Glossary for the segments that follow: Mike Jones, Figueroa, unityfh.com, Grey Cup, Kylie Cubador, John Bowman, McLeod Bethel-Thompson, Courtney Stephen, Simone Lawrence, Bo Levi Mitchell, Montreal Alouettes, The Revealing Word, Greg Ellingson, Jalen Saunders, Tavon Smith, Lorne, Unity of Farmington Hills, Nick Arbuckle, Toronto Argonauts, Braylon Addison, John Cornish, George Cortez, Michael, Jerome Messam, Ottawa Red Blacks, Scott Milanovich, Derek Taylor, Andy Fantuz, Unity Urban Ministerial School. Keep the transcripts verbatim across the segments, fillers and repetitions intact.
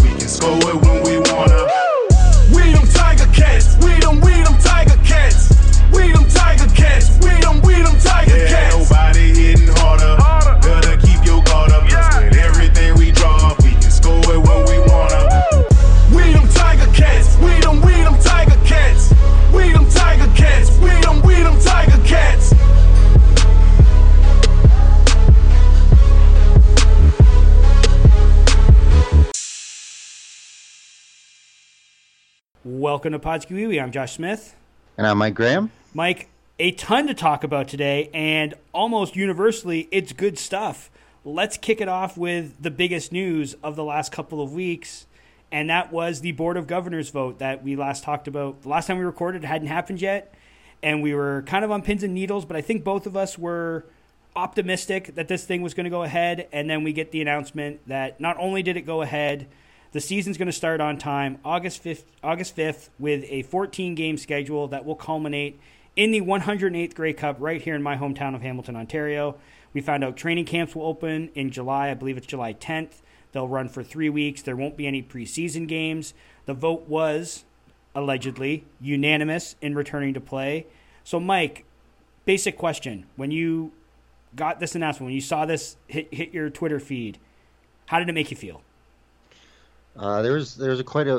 we can score it when we wanna. We them Tiger Cats, we them, we them Tiger Cats. We them Tiger Cats, we them, we them Tiger yeah, Cats. Nobody hitting harder, harder, better keep your guard up. Yeah. Cause with everything we draw up, we can score it when we wanna. We them Tiger Cats, we them, we them Tiger Cats. We them Tiger Cats, we them, we them Tiger Cats. Welcome to Podskewee. I'm Josh Smith. And I'm Mike Graham. Mike, a ton to talk about today, and almost universally, it's good stuff. Let's kick it off with the biggest news of the last couple of weeks, and that was the Board of Governors vote that we last talked about. The last time we recorded, it hadn't happened yet, and we were kind of on pins and needles, but I think both of us were optimistic that this thing was going to go ahead, and then we get the announcement that not only did it go ahead, the season's going to start on time, August fifth, August fifth, with a fourteen-game schedule that will culminate in the one hundred eighth Grey Cup right here in my hometown of Hamilton, Ontario. We found out training camps will open in July. I believe it's July tenth. They'll run for three weeks. There won't be any preseason games. The vote was, allegedly, unanimous in returning to play. So, Mike, basic question. When you got this announcement, when you saw this hit, hit your Twitter feed, how did it make you feel? Uh, there was there was a quite a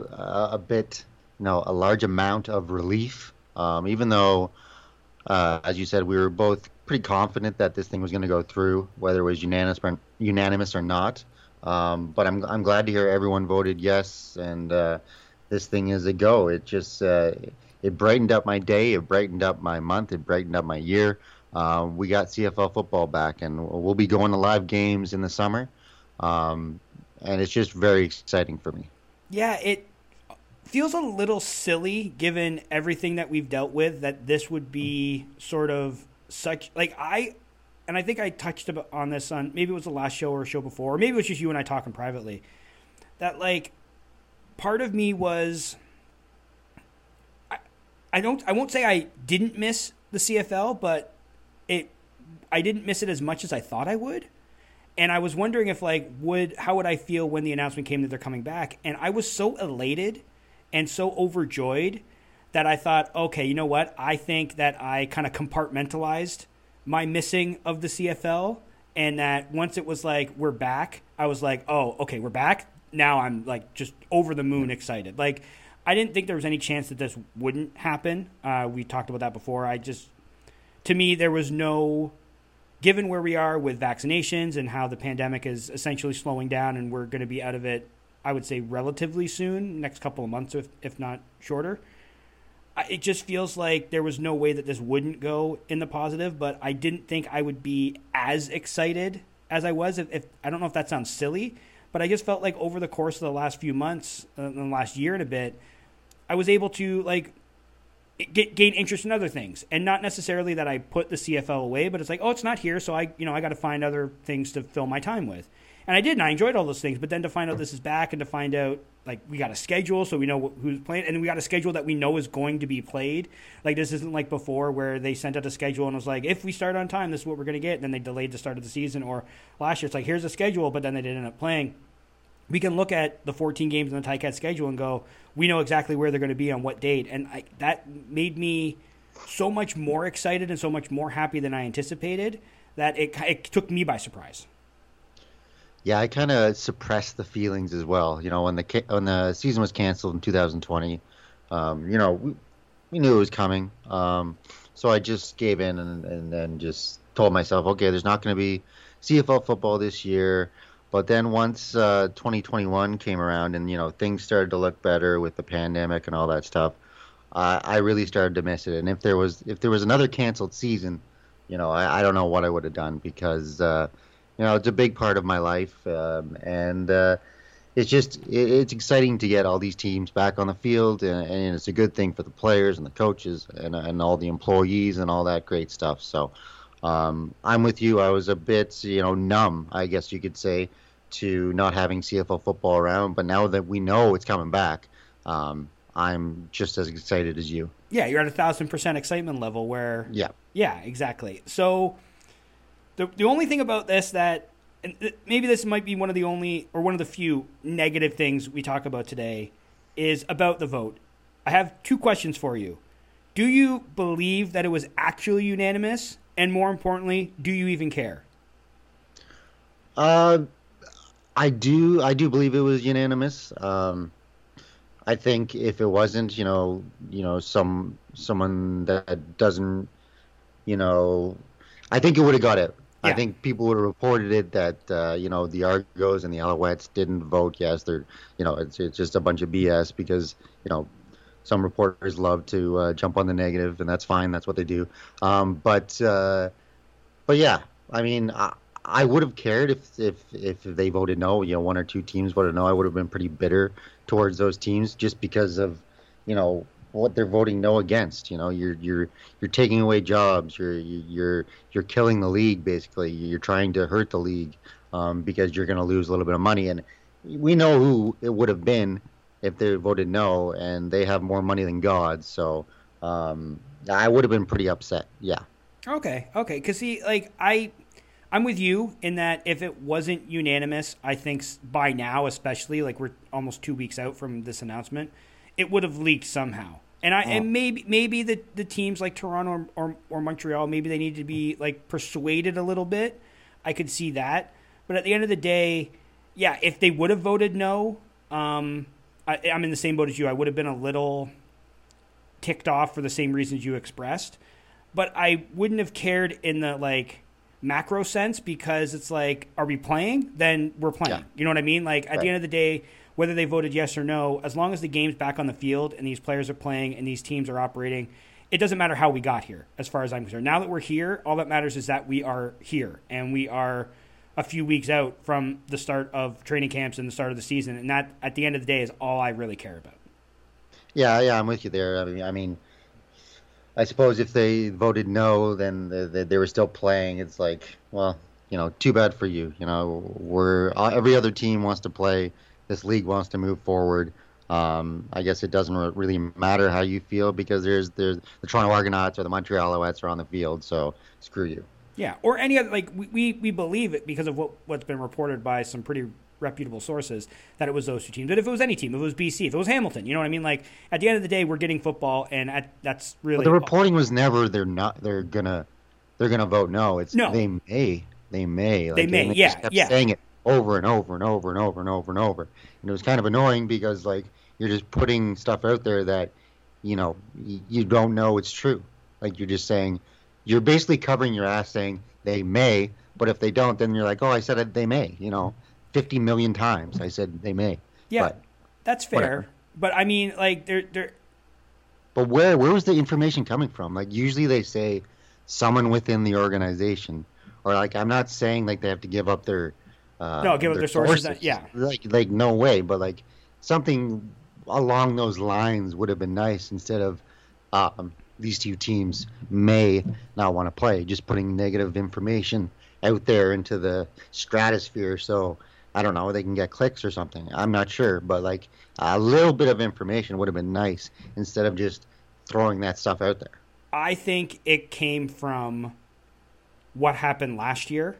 a bit, you know, a large amount of relief. Um, even though, uh, as you said, we were both pretty confident that this thing was going to go through, whether it was unanimous or, unanimous or not. Um, but I'm I'm glad to hear everyone voted yes, and uh, this thing is a go. It just uh, it brightened up my day, it brightened up my month, it brightened up my year. Uh, we got C F L football back, and we'll be going to live games in the summer. Um, And it's just very exciting for me. Yeah, it feels a little silly given everything that we've dealt with that this would be sort of such – like I – and I think I touched on this on – maybe it was the last show or show before, or maybe it was just you and I talking privately, that like part of me was – I I don't – I won't say I didn't miss the C F L, but it I didn't miss it as much as I thought I would. And I was wondering if like would how would I feel when the announcement came that they're coming back? And I was so elated and so overjoyed that I thought, okay, you know what? I think that I kind of compartmentalized my missing of the C F L, and that once it was like we're back, I was like, oh, okay, we're back. Now I'm like just over the moon excited. Like I didn't think there was any chance that this wouldn't happen. Uh, we talked about that before. I just to me there was no. Given where we are with vaccinations and how the pandemic is essentially slowing down and we're going to be out of it, I would say relatively soon, next couple of months, if, if not shorter. It just feels like there was no way that this wouldn't go in the positive, but I didn't think I would be as excited as I was. If, if I don't know if that sounds silly, but I just felt like over the course of the last few months, uh, the last year and a bit, I was able to like Get, gain interest in other things, and not necessarily that I put the C F L away, but it's like, oh, it's not here, so I, you know, I got to find other things to fill my time with. And I did, and I enjoyed all those things. But then to find out this is back, and to find out like we got a schedule, so we know who's playing, and we got a schedule that we know is going to be played. Like this isn't like before where they sent out a schedule and was like, if we start on time, this is what we're going to get. And then they delayed the start of the season. Or last year, it's like here's a schedule, but then they didn't end up playing. We can look at the fourteen games in the Ticats schedule and go, we know exactly where they're going to be on what date. And I, that made me so much more excited and so much more happy than I anticipated that it, it took me by surprise. Yeah, I kind of suppressed the feelings as well. You know, when the when the season was canceled in two thousand twenty, um, you know, we, we knew it was coming. Um, so I just gave in and, and then just told myself, okay, there's not going to be C F L football this year. But then once uh, twenty twenty-one came around and, you know, things started to look better with the pandemic and all that stuff, uh, I really started to miss it. And if there was if there was another canceled season, you know, I, I don't know what I would have done because, uh, you know, it's a big part of my life. Um, and uh, it's just it, it's exciting to get all these teams back on the field, and, and it's a good thing for the players and the coaches and and all the employees and all that great stuff. So um, I'm with you. I was a bit, you know, numb, I guess you could say, to not having C F L football around. But now that we know it's coming back, um, I'm just as excited as you. Yeah, you're at a thousand percent excitement level where. Yeah. Yeah, exactly. So the the only thing about this that, and maybe this might be one of the only or one of the few negative things we talk about today, is about the vote. I have two questions for you. Do you believe that it was actually unanimous? And more importantly, do you even care? Uh, I do. I do believe it was unanimous. Um, I think if it wasn't, you know, you know, some someone that doesn't, you know, I think it would have got it. Yeah. I think people would have reported it that, uh, you know, the Argos and the Alouettes didn't vote yes. They're, you know, it's, it's just a bunch of B S because, you know, some reporters love to uh, jump on the negative, and that's fine. That's what they do. Um, but, uh, but yeah, I mean, I, I would have cared if, if, if they voted no, you know, one or two teams voted no. I would have been pretty bitter towards those teams just because of, you know, what they're voting no against. You know, you're you're you're taking away jobs. You're you're you're killing the league basically. You're trying to hurt the league um, because you're going to lose a little bit of money. And we know who it would have been if they voted no, and they have more money than God. So um, I would have been pretty upset. Yeah. Okay. Okay. Because see, like I, I'm with you in that if it wasn't unanimous, I think by now, especially like we're almost two weeks out from this announcement, it would have leaked somehow. And I, oh. and maybe, maybe the, the teams like Toronto or, or, or Montreal, maybe they need to be like persuaded a little bit. I could see that. But at the end of the day, yeah, if they would have voted no, um, I, I'm in the same boat as you. I would have been a little ticked off for the same reasons you expressed, but I wouldn't have cared in the like macro sense because it's like, are we playing? Then we're playing. Yeah. You know what I mean? Like at right. the end of the day, whether they voted yes or no, as long as the game's back on the field and these players are playing and these teams are operating, it doesn't matter how we got here, as far as I'm concerned. Now that we're here, all that matters is that we are here and we are a few weeks out from the start of training camps and the start of the season. And that, at the end of the day, is all I really care about. Yeah, yeah, I'm with you there. I mean, I mean, I suppose if they voted no, then they, they, they were still playing. It's like, well, you know, too bad for you. You know, we're every other team wants to play. This league wants to move forward. Um, I guess it doesn't really matter how you feel because there's there's the Toronto Argonauts or the Montreal Alouettes are on the field, so screw you. Yeah, or any other, like, we, we, we believe it because of what, what's been reported by some pretty reputable sources that it was those two teams. But if it was any team, if it was B C, if it was Hamilton, you know what I mean? Like, at the end of the day, we're getting football, and at, that's really... But the reporting was never they're not they're gonna they're gonna vote no. It's no. They may. They may. Like, they may, they yeah, just kept yeah. saying it. Over and over and over and over and over and over. And it was kind of annoying because, like, you're just putting stuff out there that, you know, you don't know it's true. Like, you're just saying, you're basically covering your ass saying they may, but if they don't, then you're like, oh, I said it, they may, you know, fifty million times I said they may. Yeah, but that's fair. Whatever. But, I mean, like, they're, they're... But where, where was the information coming from? Like, usually they say someone within the organization. Or, like, I'm not saying, like, they have to give up their... Uh, no, give up their, their sources. sources. That, yeah, like like no way, but like something along those lines would have been nice instead of um, these two teams may not want to play. Just putting negative information out there into the stratosphere, so I don't know, they can get clicks or something. I'm not sure, but like a little bit of information would have been nice instead of just throwing that stuff out there. I think it came from what happened last year.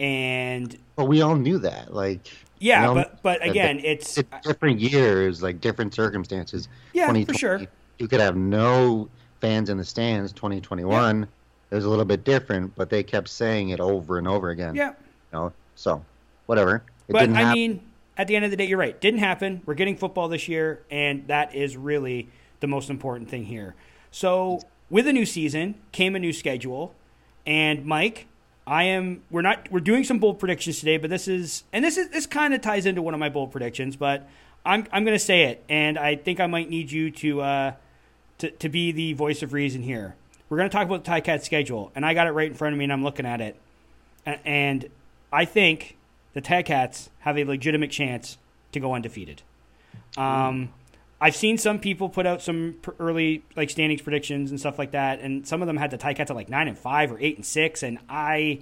And well, we all knew that, like, yeah, but but again, it's, it's different years, like different circumstances. Yeah, for sure. You could have no fans in the stands. twenty twenty-one, yeah. It was a little bit different, but they kept saying it over and over again. Yeah, you know, so whatever. It but didn't I happen. mean, at the end of the day, you're right. Didn't happen. We're getting football this year, and that is really the most important thing here. So with a new season came a new schedule, and Mike. I am. We're not. We're doing some bold predictions today, but this is, and this is this kind of ties into one of my bold predictions. But I'm I'm going to say it, and I think I might need you to uh to to be the voice of reason here. We're going to talk about the Ticats schedule, and I got it right in front of me, and I'm looking at it, and I think the Ticats have a legitimate chance to go undefeated. Um, I've seen some people put out some early like standings predictions and stuff like that, and some of them had the Ticats at like nine and five or eight and six. And I,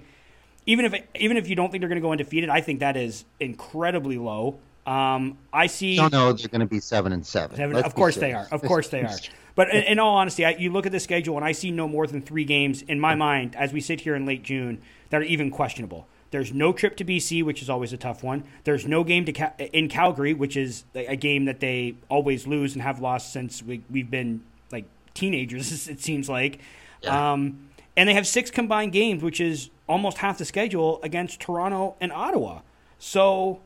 even if even if you don't think they're going to go undefeated, I think that is incredibly low. Um, I see. No, no, they're going to be seven and seven. seven of course serious. they are. Of course they are. But in, in all honesty, I, you look at the schedule, and I see no more than three games in my mind as we sit here in late June that are even questionable. There's no trip to B C, which is always a tough one. There's no game to Ca- in Calgary, which is a game that they always lose and have lost since we, we've been like teenagers, it seems like. Yeah. Um, and they have six combined games, which is almost half the schedule against Toronto and Ottawa. So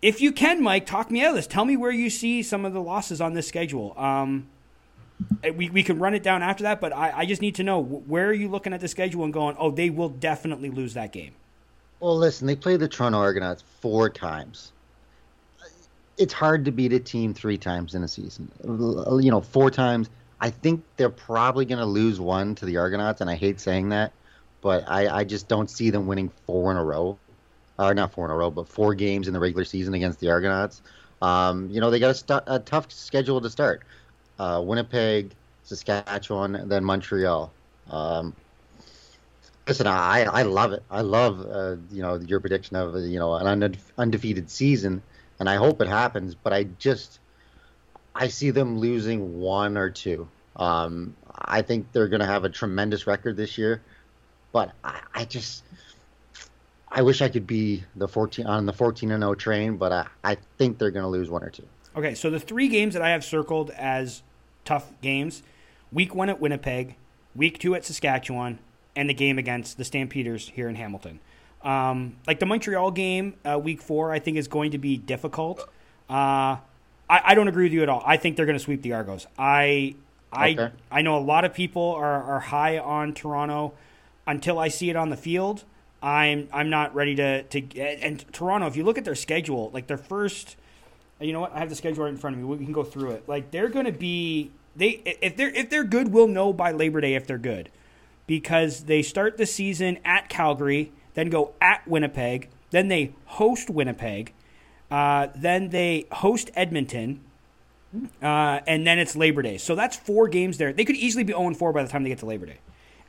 if you can, Mike, talk me out of this. Tell me where you see some of the losses on this schedule. Um, We we can run it down after that, but I, I just need to know, where are you looking at the schedule and going, oh, they will definitely lose that game? Well, listen, they played the Toronto Argonauts four times. It's hard to beat a team three times in a season. You know, four times. I think they're probably going to lose one to the Argonauts, and I hate saying that, but I, I just don't see them winning four in a row. Or not four in a row, but four games in the regular season against the Argonauts. Um, you know, they got a, st- a tough schedule to start. Uh, Winnipeg, Saskatchewan, then Montreal. Um, listen, I, I love it. I love uh, you know your prediction of you know an undefeated season, and I hope it happens. But I just I see them losing one or two. Um, I think they're going to have a tremendous record this year, but I, I just I wish I could be the fourteen on the fourteen and zero train. But I, I think they're going to lose one or two. Okay, so the three games that I have circled as tough games, week one at Winnipeg, week two at Saskatchewan, and the game against the Stampeders here in Hamilton. Um, like the Montreal game, uh, week four, I think is going to be difficult. Uh, I, I don't agree with you at all. I think they're going to sweep the Argos. I I, okay. I know a lot of people are, are high on Toronto. Until I see it on the field, I'm I'm not ready to, to – and Toronto, if you look at their schedule, like their first – you know what? I have the schedule right in front of me. We can go through it. Like they're going to be they if they're if they're good, we'll know by Labor Day if they're good, because they start the season at Calgary, then go at Winnipeg, then they host Winnipeg, uh, then they host Edmonton, uh, and then it's Labor Day. So that's four games there. They could easily be zero and four by the time they get to Labor Day,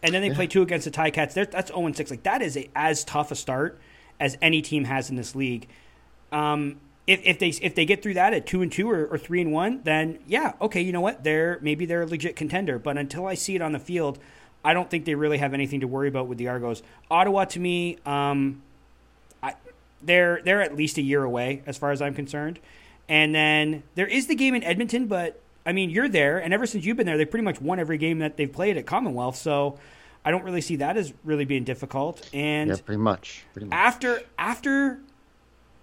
and then they yeah. play two against the Ticats. They're, that's zero and six. Like that is a, as tough a start as any team has in this league. Um. If if they if they get through that at two and two or, or three and one, then yeah, okay, you know what? They're maybe they're a legit contender. But until I see it on the field, I don't think they really have anything to worry about with the Argos. Ottawa, to me, um, I, they're they're at least a year away as far as I'm concerned. And then there is the game in Edmonton, but I mean you're there, and ever since you've been there, they've pretty much won every game that they've played at Commonwealth. So I don't really see that as really being difficult. And yeah, pretty much. Pretty much. After after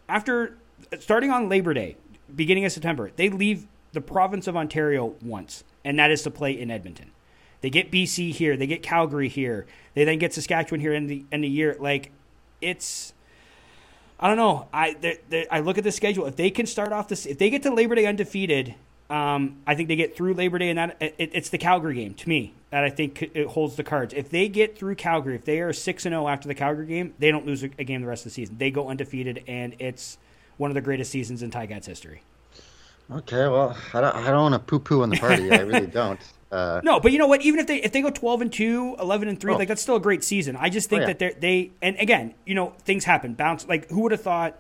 after. Starting on Labor Day, beginning of September, they leave the province of Ontario once, and that is to play in Edmonton. They get B C here. They get Calgary here. They then get Saskatchewan here in the end of the year. Like, it's – I don't know. I they're, they're, I look at the schedule. If they can start off this – if they get to Labor Day undefeated, um, I think they get through Labor Day, and that it, it's the Calgary game to me that I think it holds the cards. If they get through Calgary, if they are six and oh after the Calgary game, they don't lose a game the rest of the season. They go undefeated, and it's – one of the greatest seasons in Ticats history. Okay, well, I don't, I don't want to poo-poo on the party. I really don't. Uh, no, but you know what? Even if they if they go twelve and two, eleven and three, oh. like that's still a great season. I just think oh, yeah. that they and again, you know, things happen. Bounce like who would have thought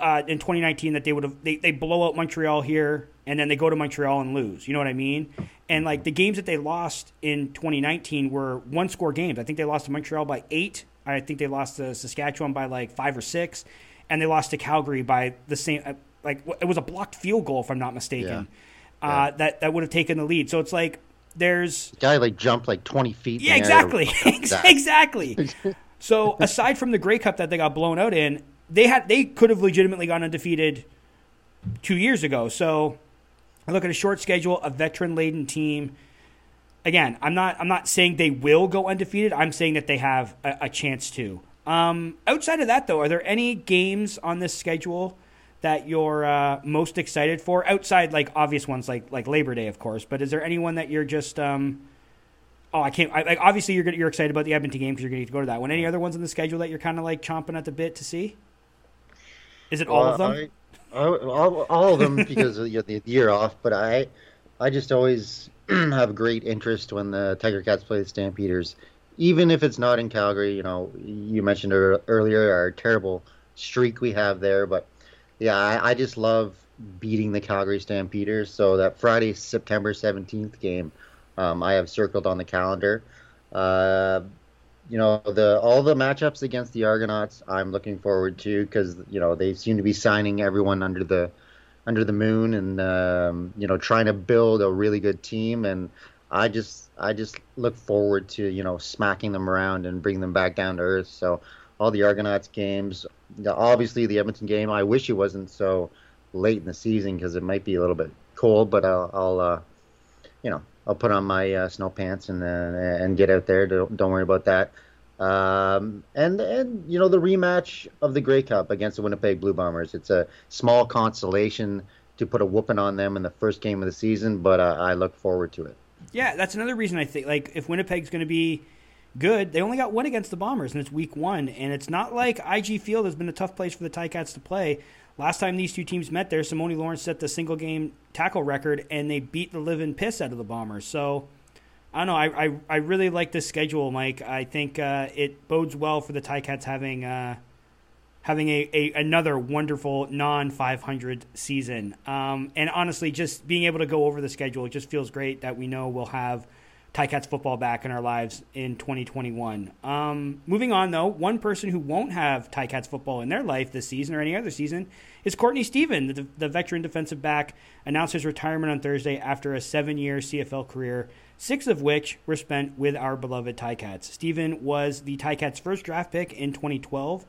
uh, in twenty nineteen that they would have they, they blow out Montreal here and then they go to Montreal and lose. You know what I mean? And like the games that they lost in twenty nineteen were one-score games. I think they lost to Montreal by eight. I think they lost to Saskatchewan by like five or six. And they lost to Calgary by the same – like it was a blocked field goal, if I'm not mistaken, yeah. Uh, yeah. that, that would have taken the lead. So it's like there's – the guy like jumped like twenty feet. Yeah, exactly. exactly. So aside from the Grey Cup that they got blown out in, they had they could have legitimately gone undefeated two years ago. So I look at a short schedule, a veteran-laden team. Again, I'm not I'm not saying they will go undefeated. I'm saying that they have a, a chance to. Um, outside of that, though, are there any games on this schedule that you're uh, most excited for? Outside, like, obvious ones like like Labor Day, of course. But is there anyone that you're just um, – oh, I can't – like, obviously, you're gonna, you're excited about the Edmonton game because you're going to go to that one. Any other ones on the schedule that you're kind of, like, chomping at the bit to see? Is it all uh, of them? I, I, all, all of them because of, you know, the year off, but I I just always have great interest when the Tiger Cats play the Stampeders. Even if it's not in Calgary, you know, you mentioned earlier our terrible streak we have there. But, yeah, I, I just love beating the Calgary Stampeders. So that Friday, September seventeenth game um, I have circled on the calendar. Uh, you know, the all the matchups against the Argonauts I'm looking forward to because, you know, they seem to be signing everyone under the under the moon and, um, you know, trying to build a really good team. And I just I just look forward to, you know, smacking them around and bringing them back down to earth. So all the Argonauts games, obviously the Edmonton game, I wish it wasn't so late in the season because it might be a little bit cold, but I'll, I'll uh, you know, I'll put on my uh, snow pants and uh, and get out there. Don't, don't worry about that. Um, and, and, you know, the rematch of the Grey Cup against the Winnipeg Blue Bombers. It's a small consolation to put a whooping on them in the first game of the season, but uh, I look forward to it. Yeah, that's another reason I think, like, if Winnipeg's going to be good, they only got one against the Bombers, and it's week one. And it's not like I G Field has been a tough place for the Ticats to play. Last time these two teams met there, Simone Lawrence set the single-game tackle record, and they beat the living piss out of the Bombers. So, I don't know. I I, I really like this schedule, Mike. I think uh, it bodes well for the Ticats having uh, having a, a another wonderful non five hundred season. Um, and honestly, just being able to go over the schedule, it just feels great that we know we'll have Ticats football back in our lives in twenty twenty-one. Um, moving on, though, one person who won't have Ticats football in their life this season or any other season is Courtney Stephen. The, the veteran defensive back announced his retirement on Thursday after a seven-year C F L career, six of which were spent with our beloved Ticats. Stephen was the Ticats' first draft pick in twenty twelve,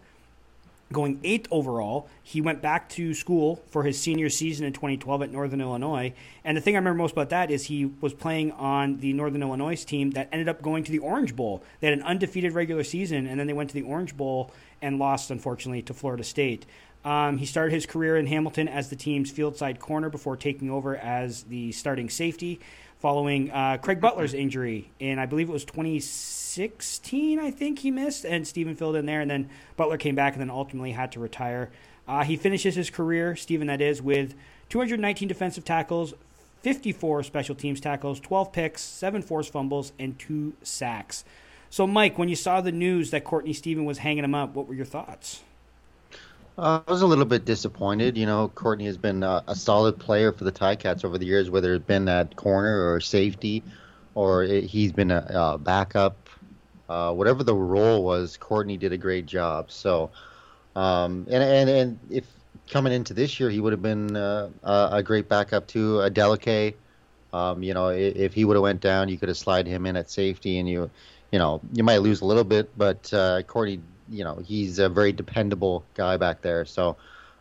going eighth overall. He went back to school for his senior season in twenty twelve at Northern Illinois. And the thing I remember most about that is he was playing on the Northern Illinois team that ended up going to the Orange Bowl. They had an undefeated regular season, and then they went to the Orange Bowl and lost, unfortunately, to Florida State. Um, he started his career in Hamilton as the team's fieldside corner before taking over as the starting safety following uh, Craig Butler's injury. And I believe it was twenty sixteen, I think he missed, and Stephen filled in there, and then Butler came back and then ultimately had to retire. Uh, he finishes his career, Stephen that is, with two hundred nineteen defensive tackles, fifty-four special teams tackles, twelve picks, seven forced fumbles, and two sacks. So, Mike, when you saw the news that Courtney Stephen was hanging him up, what were your thoughts? Uh, I was a little bit disappointed. You know, Courtney has been uh, a solid player for the Ticats over the years, whether it's been at corner or safety, or it, he's been a, a backup. Uh, whatever the role was, Courtney did a great job. So, um, and, and and if coming into this year, he would have been uh, a great backup to Adeleke. Um, you know, if, if he would have went down, you could have slid him in at safety, and you, you know, you might lose a little bit, but uh, Courtney. You know, he's a very dependable guy back there. So,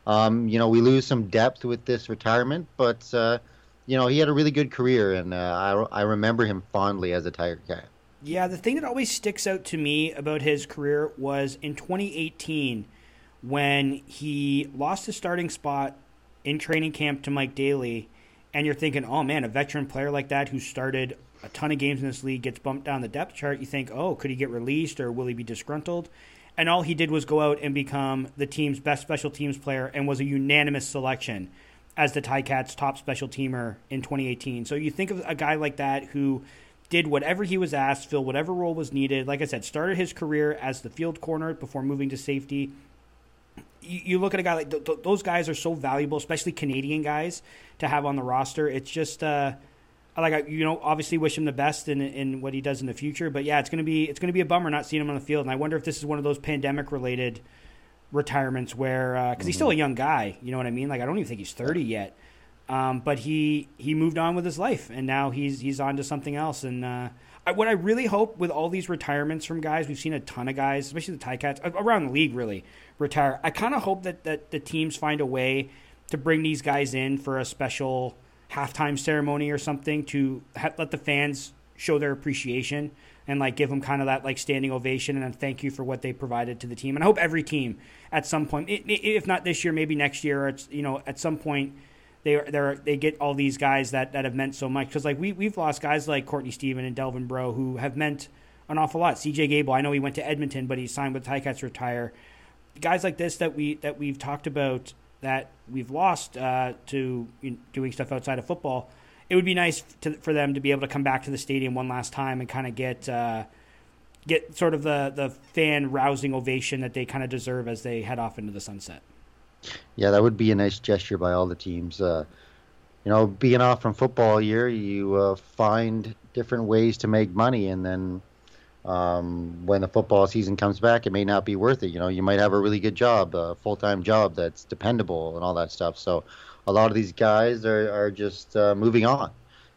um, you know, we lose some depth with this retirement, but, uh, you know, he had a really good career, and uh, I, I remember him fondly as a Tiger Cat. Yeah, the thing that always sticks out to me about his career was in twenty eighteen when he lost his starting spot in training camp to Mike Daly, and you're thinking, oh, man, a veteran player like that who started a ton of games in this league gets bumped down the depth chart. You think, oh, could he get released or will he be disgruntled? And all he did was go out and become the team's best special teams player and was a unanimous selection as the Ticats' top special teamer in twenty eighteen. So you think of a guy like that who did whatever he was asked, filled whatever role was needed. Like I said, started his career as the field corner before moving to safety. You, you look at a guy like th- th- those guys are so valuable, especially Canadian guys, to have on the roster. It's just uh, like I, you know, obviously wish him the best in in what he does in the future. But yeah, it's gonna be it's gonna be a bummer not seeing him on the field. And I wonder if this is one of those pandemic related retirements where because uh, mm-hmm. he's still a young guy, you know what I mean? Like I don't even think he's thirty yet. Um, but he he moved on with his life, and now he's he's on to something else. And uh, I, what I really hope with all these retirements from guys, we've seen a ton of guys, especially the Ticats around the league, really retire. I kind of hope that that the teams find a way to bring these guys in for a special halftime ceremony or something to ha- let the fans show their appreciation and like give them kind of that like standing ovation and thank you for what they provided to the team. And I hope every team at some point, it, it, if not this year, maybe next year, or it's, you know, at some point they they they get all these guys that, that have meant so much. Cause like we, we've lost guys like Courtney Stephen and Delvin Breaux who have meant an awful lot. C J Gable, I know he went to Edmonton, but he signed with Ticats retire. Guys like this that we, that we've talked about that we've lost uh, to you know, doing stuff outside of football, it would be nice to, for them to be able to come back to the stadium one last time and kind of get uh, get sort of the, the fan rousing ovation that they kind of deserve as they head off into the sunset. Yeah, that would be a nice gesture by all the teams. Uh, you know, being off from football all year, you uh, find different ways to make money, and then um, when the football season comes back, it may not be worth it. You know, you might have a really good job, a full-time job that's dependable and all that stuff. So a lot of these guys are, are just uh, moving on,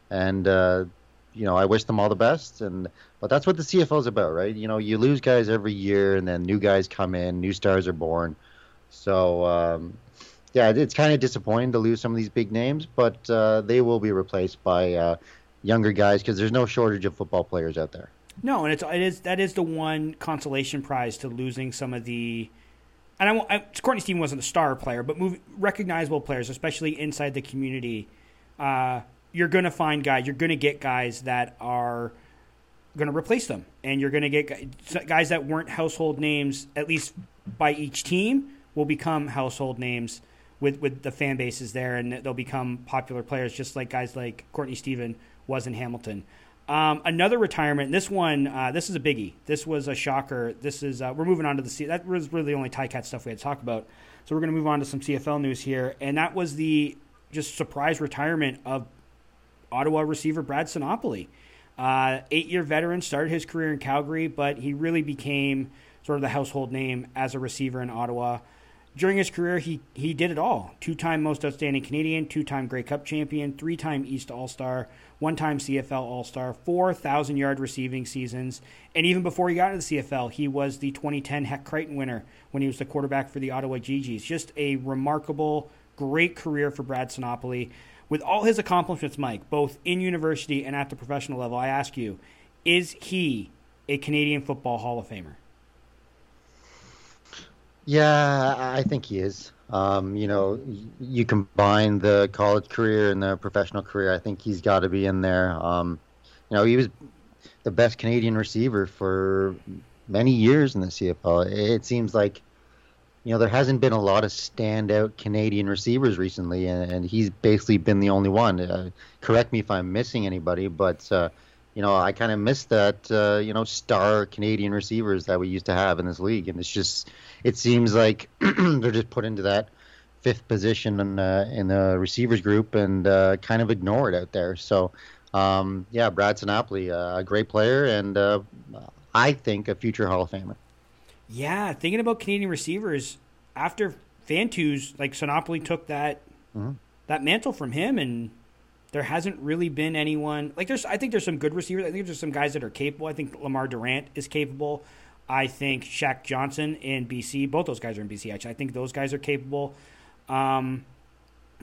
and uh, you know, I wish them all the best. And but that's what the C F L is about, right? You know, you lose guys every year, and then new guys come in, new stars are born. So, um, yeah, it's kind of disappointing to lose some of these big names, but uh, they will be replaced by uh, younger guys because there's no shortage of football players out there. No, and it's it is that is the one consolation prize to losing some of the, and I, won't, I Courtney Stephen wasn't a star player, but move, recognizable players, especially inside the community. Uh, you're going to find guys, you're going to get guys that are going to replace them, and you're going to get guys that weren't household names, at least by each team, will become household names with, with the fan bases there, and they'll become popular players, just like guys like Courtney Stephen was in Hamilton. Um, another retirement, this one, uh, this is a biggie. This was a shocker. This is uh, we're moving on to the C. That was really the only Ticat stuff we had to talk about. So we're going to move on to some C F L news here, and that was the just surprise retirement of Ottawa receiver Brad Sinopoli. Uh, eight-year veteran, started his career in Calgary, but he really became sort of the household name as a receiver in Ottawa. During his career, he, he did it all. Two-time Most Outstanding Canadian, two-time Grey Cup champion, three-time East All-Star, one-time C F L All-Star, four thousand-yard receiving seasons. And even before he got into the C F L, he was the twenty ten Heck Crichton winner when he was the quarterback for the Ottawa G Gs. Just a remarkable, great career for Brad Sinopoli. With all his accomplishments, Mike, both in university and at the professional level, I ask you, is he a Canadian Football Hall of Famer? Yeah, I think he is. Um, you know, you combine the college career and the professional career, I think he's got to be in there. Um, you know, he was the best Canadian receiver for many years in the C F L. It seems like, you know, there hasn't been a lot of standout Canadian receivers recently, and, and he's basically been the only one. Uh, correct me if I'm missing anybody, but, uh, you know, I kind of miss that, uh, you know, star Canadian receivers that we used to have in this league, and it's just... It seems like they're just put into that fifth position in, uh, in the receivers group and uh, kind of ignored out there. So, um, yeah, Brad Sinopoli, uh, a great player, and uh, I think a future Hall of Famer. Yeah, thinking about Canadian receivers, after Fantuz, like Sinopoli took that mm-hmm. that mantle from him, and there hasn't really been anyone. Like, there's, I think there's some good receivers. I think there's some guys that are capable. I think Lamar Durant is capable. I think Shaq Johnson in B C, both those guys are in B C, actually. I think those guys are capable. Um,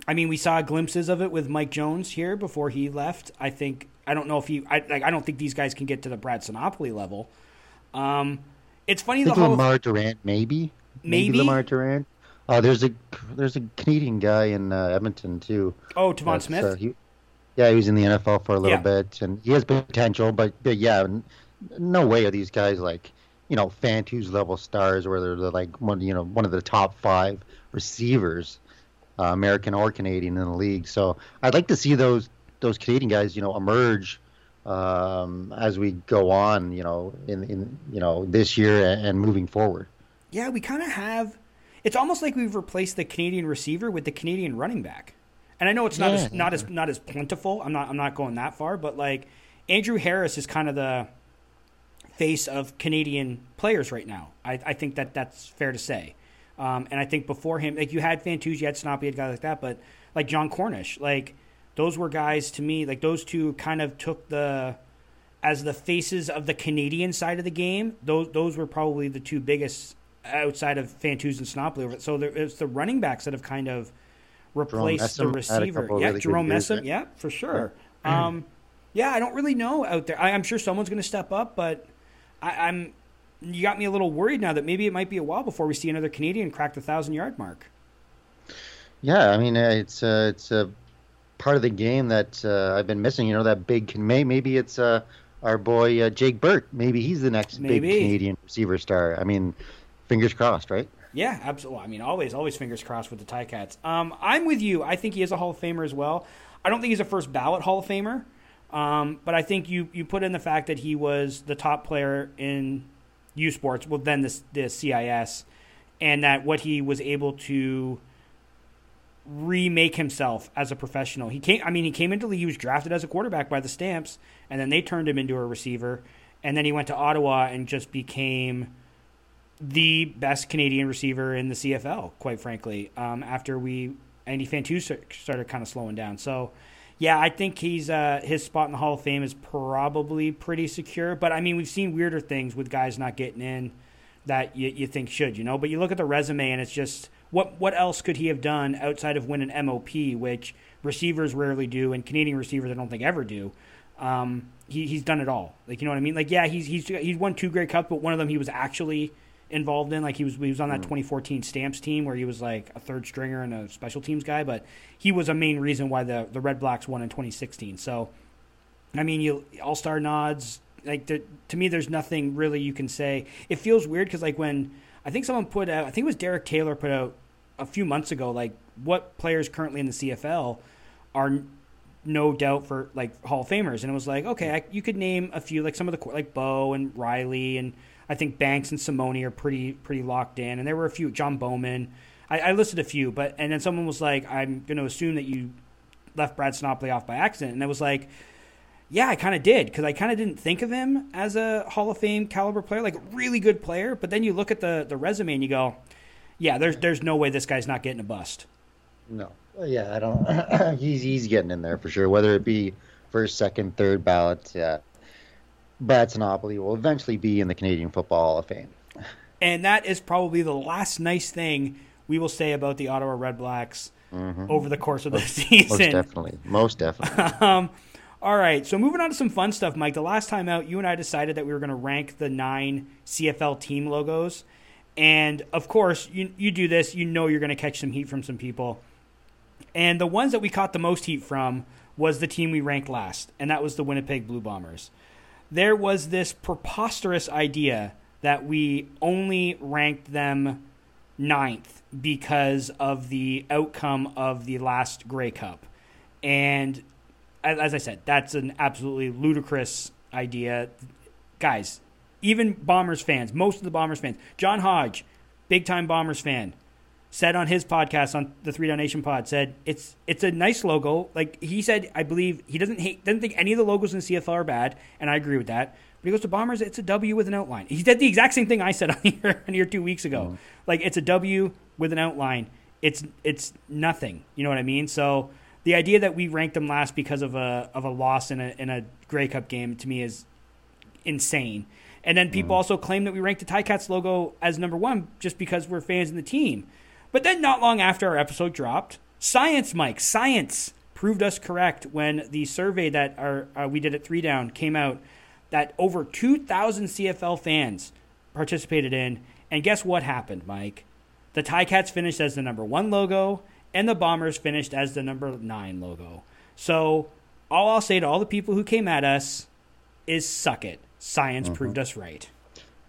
I mean, we saw glimpses of it with Mike Jones here before he left. I think – I don't know if he I, – like, I don't think these guys can get to the Brad Sinopoli level. Um, it's funny. I think the whole Lamar Durant, maybe. Maybe. Maybe Lamar Durant. Uh, there's a there's a Canadian guy in uh, Edmonton too. Oh, Tavon Smith? Uh, he, yeah, he was in the N F L for a little yeah. bit, and he has potential. But, but, yeah, no way are these guys like – you know, Fantuz level stars where they're like one, you know, one of the top five receivers, uh, American or Canadian in the league. So I'd like to see those, those Canadian guys, you know, emerge, um, as we go on, you know, in, in, you know, this year and moving forward. Yeah. We kind of have, it's almost like we've replaced the Canadian receiver with the Canadian running back. And I know it's not yeah. as, not as, not as plentiful. I'm not, I'm not going that far, but like Andrew Harris is kind of the face of Canadian players right now. I, I think that that's fair to say. Um, and I think before him, like you had Fantuz, you had Sinopoli, you had guys like that, but like John Cornish, like those were guys to me, like those two kind of took the, as the faces of the Canadian side of the game, those those were probably the two biggest outside of Fantuz and Sinopoli. So there, it's the running backs that have kind of replaced the receiver. Yeah, really Jerome Messam, years, yeah. yeah, for sure. Yeah. Um, yeah, I don't really know out there. I, I'm sure someone's going to step up, but I, I'm, you got me a little worried now that maybe it might be a while before we see another Canadian crack the thousand-yard mark. Yeah, I mean, it's uh, it's a part of the game that uh, I've been missing. You know, that big may maybe it's uh, our boy uh, Jake Burt. Maybe he's the next maybe. big Canadian receiver star. I mean, fingers crossed, right? Yeah, absolutely. I mean, always, always fingers crossed with the Ticats. Um, I'm with you. I think he is a Hall of Famer as well. I don't think he's a first ballot Hall of Famer, um, but I think you you put in the fact that he was the top player in U Sports, well, then the, the C I S, and that what he was able to remake himself as a professional. He came. I mean, he came into the league. He was drafted as a quarterback by the Stamps, and then they turned him into a receiver. And then he went to Ottawa and just became the best Canadian receiver in the C F L, quite frankly, um, after we Andy Fantuz started kind of slowing down. So, yeah, I think he's uh, his spot in the Hall of Fame is probably pretty secure. But, I mean, we've seen weirder things with guys not getting in that you, you think should, you know. But you look at the resume and it's just what what else could he have done outside of win an M O P, which receivers rarely do and Canadian receivers I don't think ever do. Um, he he's done it all. Like, you know what I mean? Like, yeah, he's he's he's won two Grey Cups, but one of them he was actually involved in. Like, he was he was on that twenty fourteen Stamps team where he was like a third stringer and a special teams guy, but he was a main reason why the the Red Blacks won in twenty sixteen. So, I mean, you all-star nods. Like, to me, there's nothing really you can say. It feels weird because, like, when I think someone put out, I think it was Derek Taylor put out a few months ago, like, what players currently in the C F L are no doubt for, like, Hall of Famers. And it was like, okay, I, you could name a few, like some of the, like Bo and Riley, and I think Banks and Simone are pretty pretty locked in. And there were a few, John Bowman. I, I listed a few, but, and then someone was like, I'm going to assume that you left Brad Sinopoli off by accident. And it was like, yeah, I kind of did, because I kind of didn't think of him as a Hall of Fame caliber player, like a really good player. But then you look at the, the resume and you go, yeah, there's there's no way this guy's not getting a bust. No. Yeah, I don't. he's he's getting in there for sure, whether it be first, second, third ballot. Yeah, Brad Sinopoli will eventually be in the Canadian Football Hall of Fame. And that is probably the last nice thing we will say about the Ottawa Red Blacks mm-hmm. over the course of the most, season. Most definitely, most definitely. um, all right, so moving on to some fun stuff, Mike. The last time out, you and I decided that we were going to rank the nine C F L team logos, and of course, you you do this, you know you're going to catch some heat from some people. And the ones that we caught the most heat from was the team we ranked last, and that was the Winnipeg Blue Bombers. There was this preposterous idea that we only ranked them ninth because of the outcome of the last Grey Cup. And as I said, that's an absolutely ludicrous idea. Guys, even Bombers fans, most of the Bombers fans, John Hodge, big-time Bombers fan, said on his podcast, on the Three Down Nation pod, said it's it's a nice logo. Like, he said, I believe he doesn't hate, doesn't think any of the logos in the C F L are bad, and I agree with that. But he goes to Bombers, it's a W with an outline. He said the exact same thing I said on here, on here two weeks ago. Mm-hmm. Like, it's a W with an outline. It's it's nothing. You know what I mean? So the idea that we ranked them last because of a of a loss in a in a Grey Cup game, to me, is insane. And then people mm-hmm. also claim that we ranked the Ticats logo as number one just because we're fans in the team. But then not long after our episode dropped, Science, Mike, Science proved us correct when the survey that our uh, we did at Three Down came out that over two thousand C F L fans participated in. And guess what happened, Mike? The Ticats finished as the number one logo, and the Bombers finished as the number nine logo. So all I'll say to all the people who came at us is suck it. Science mm-hmm. proved us right.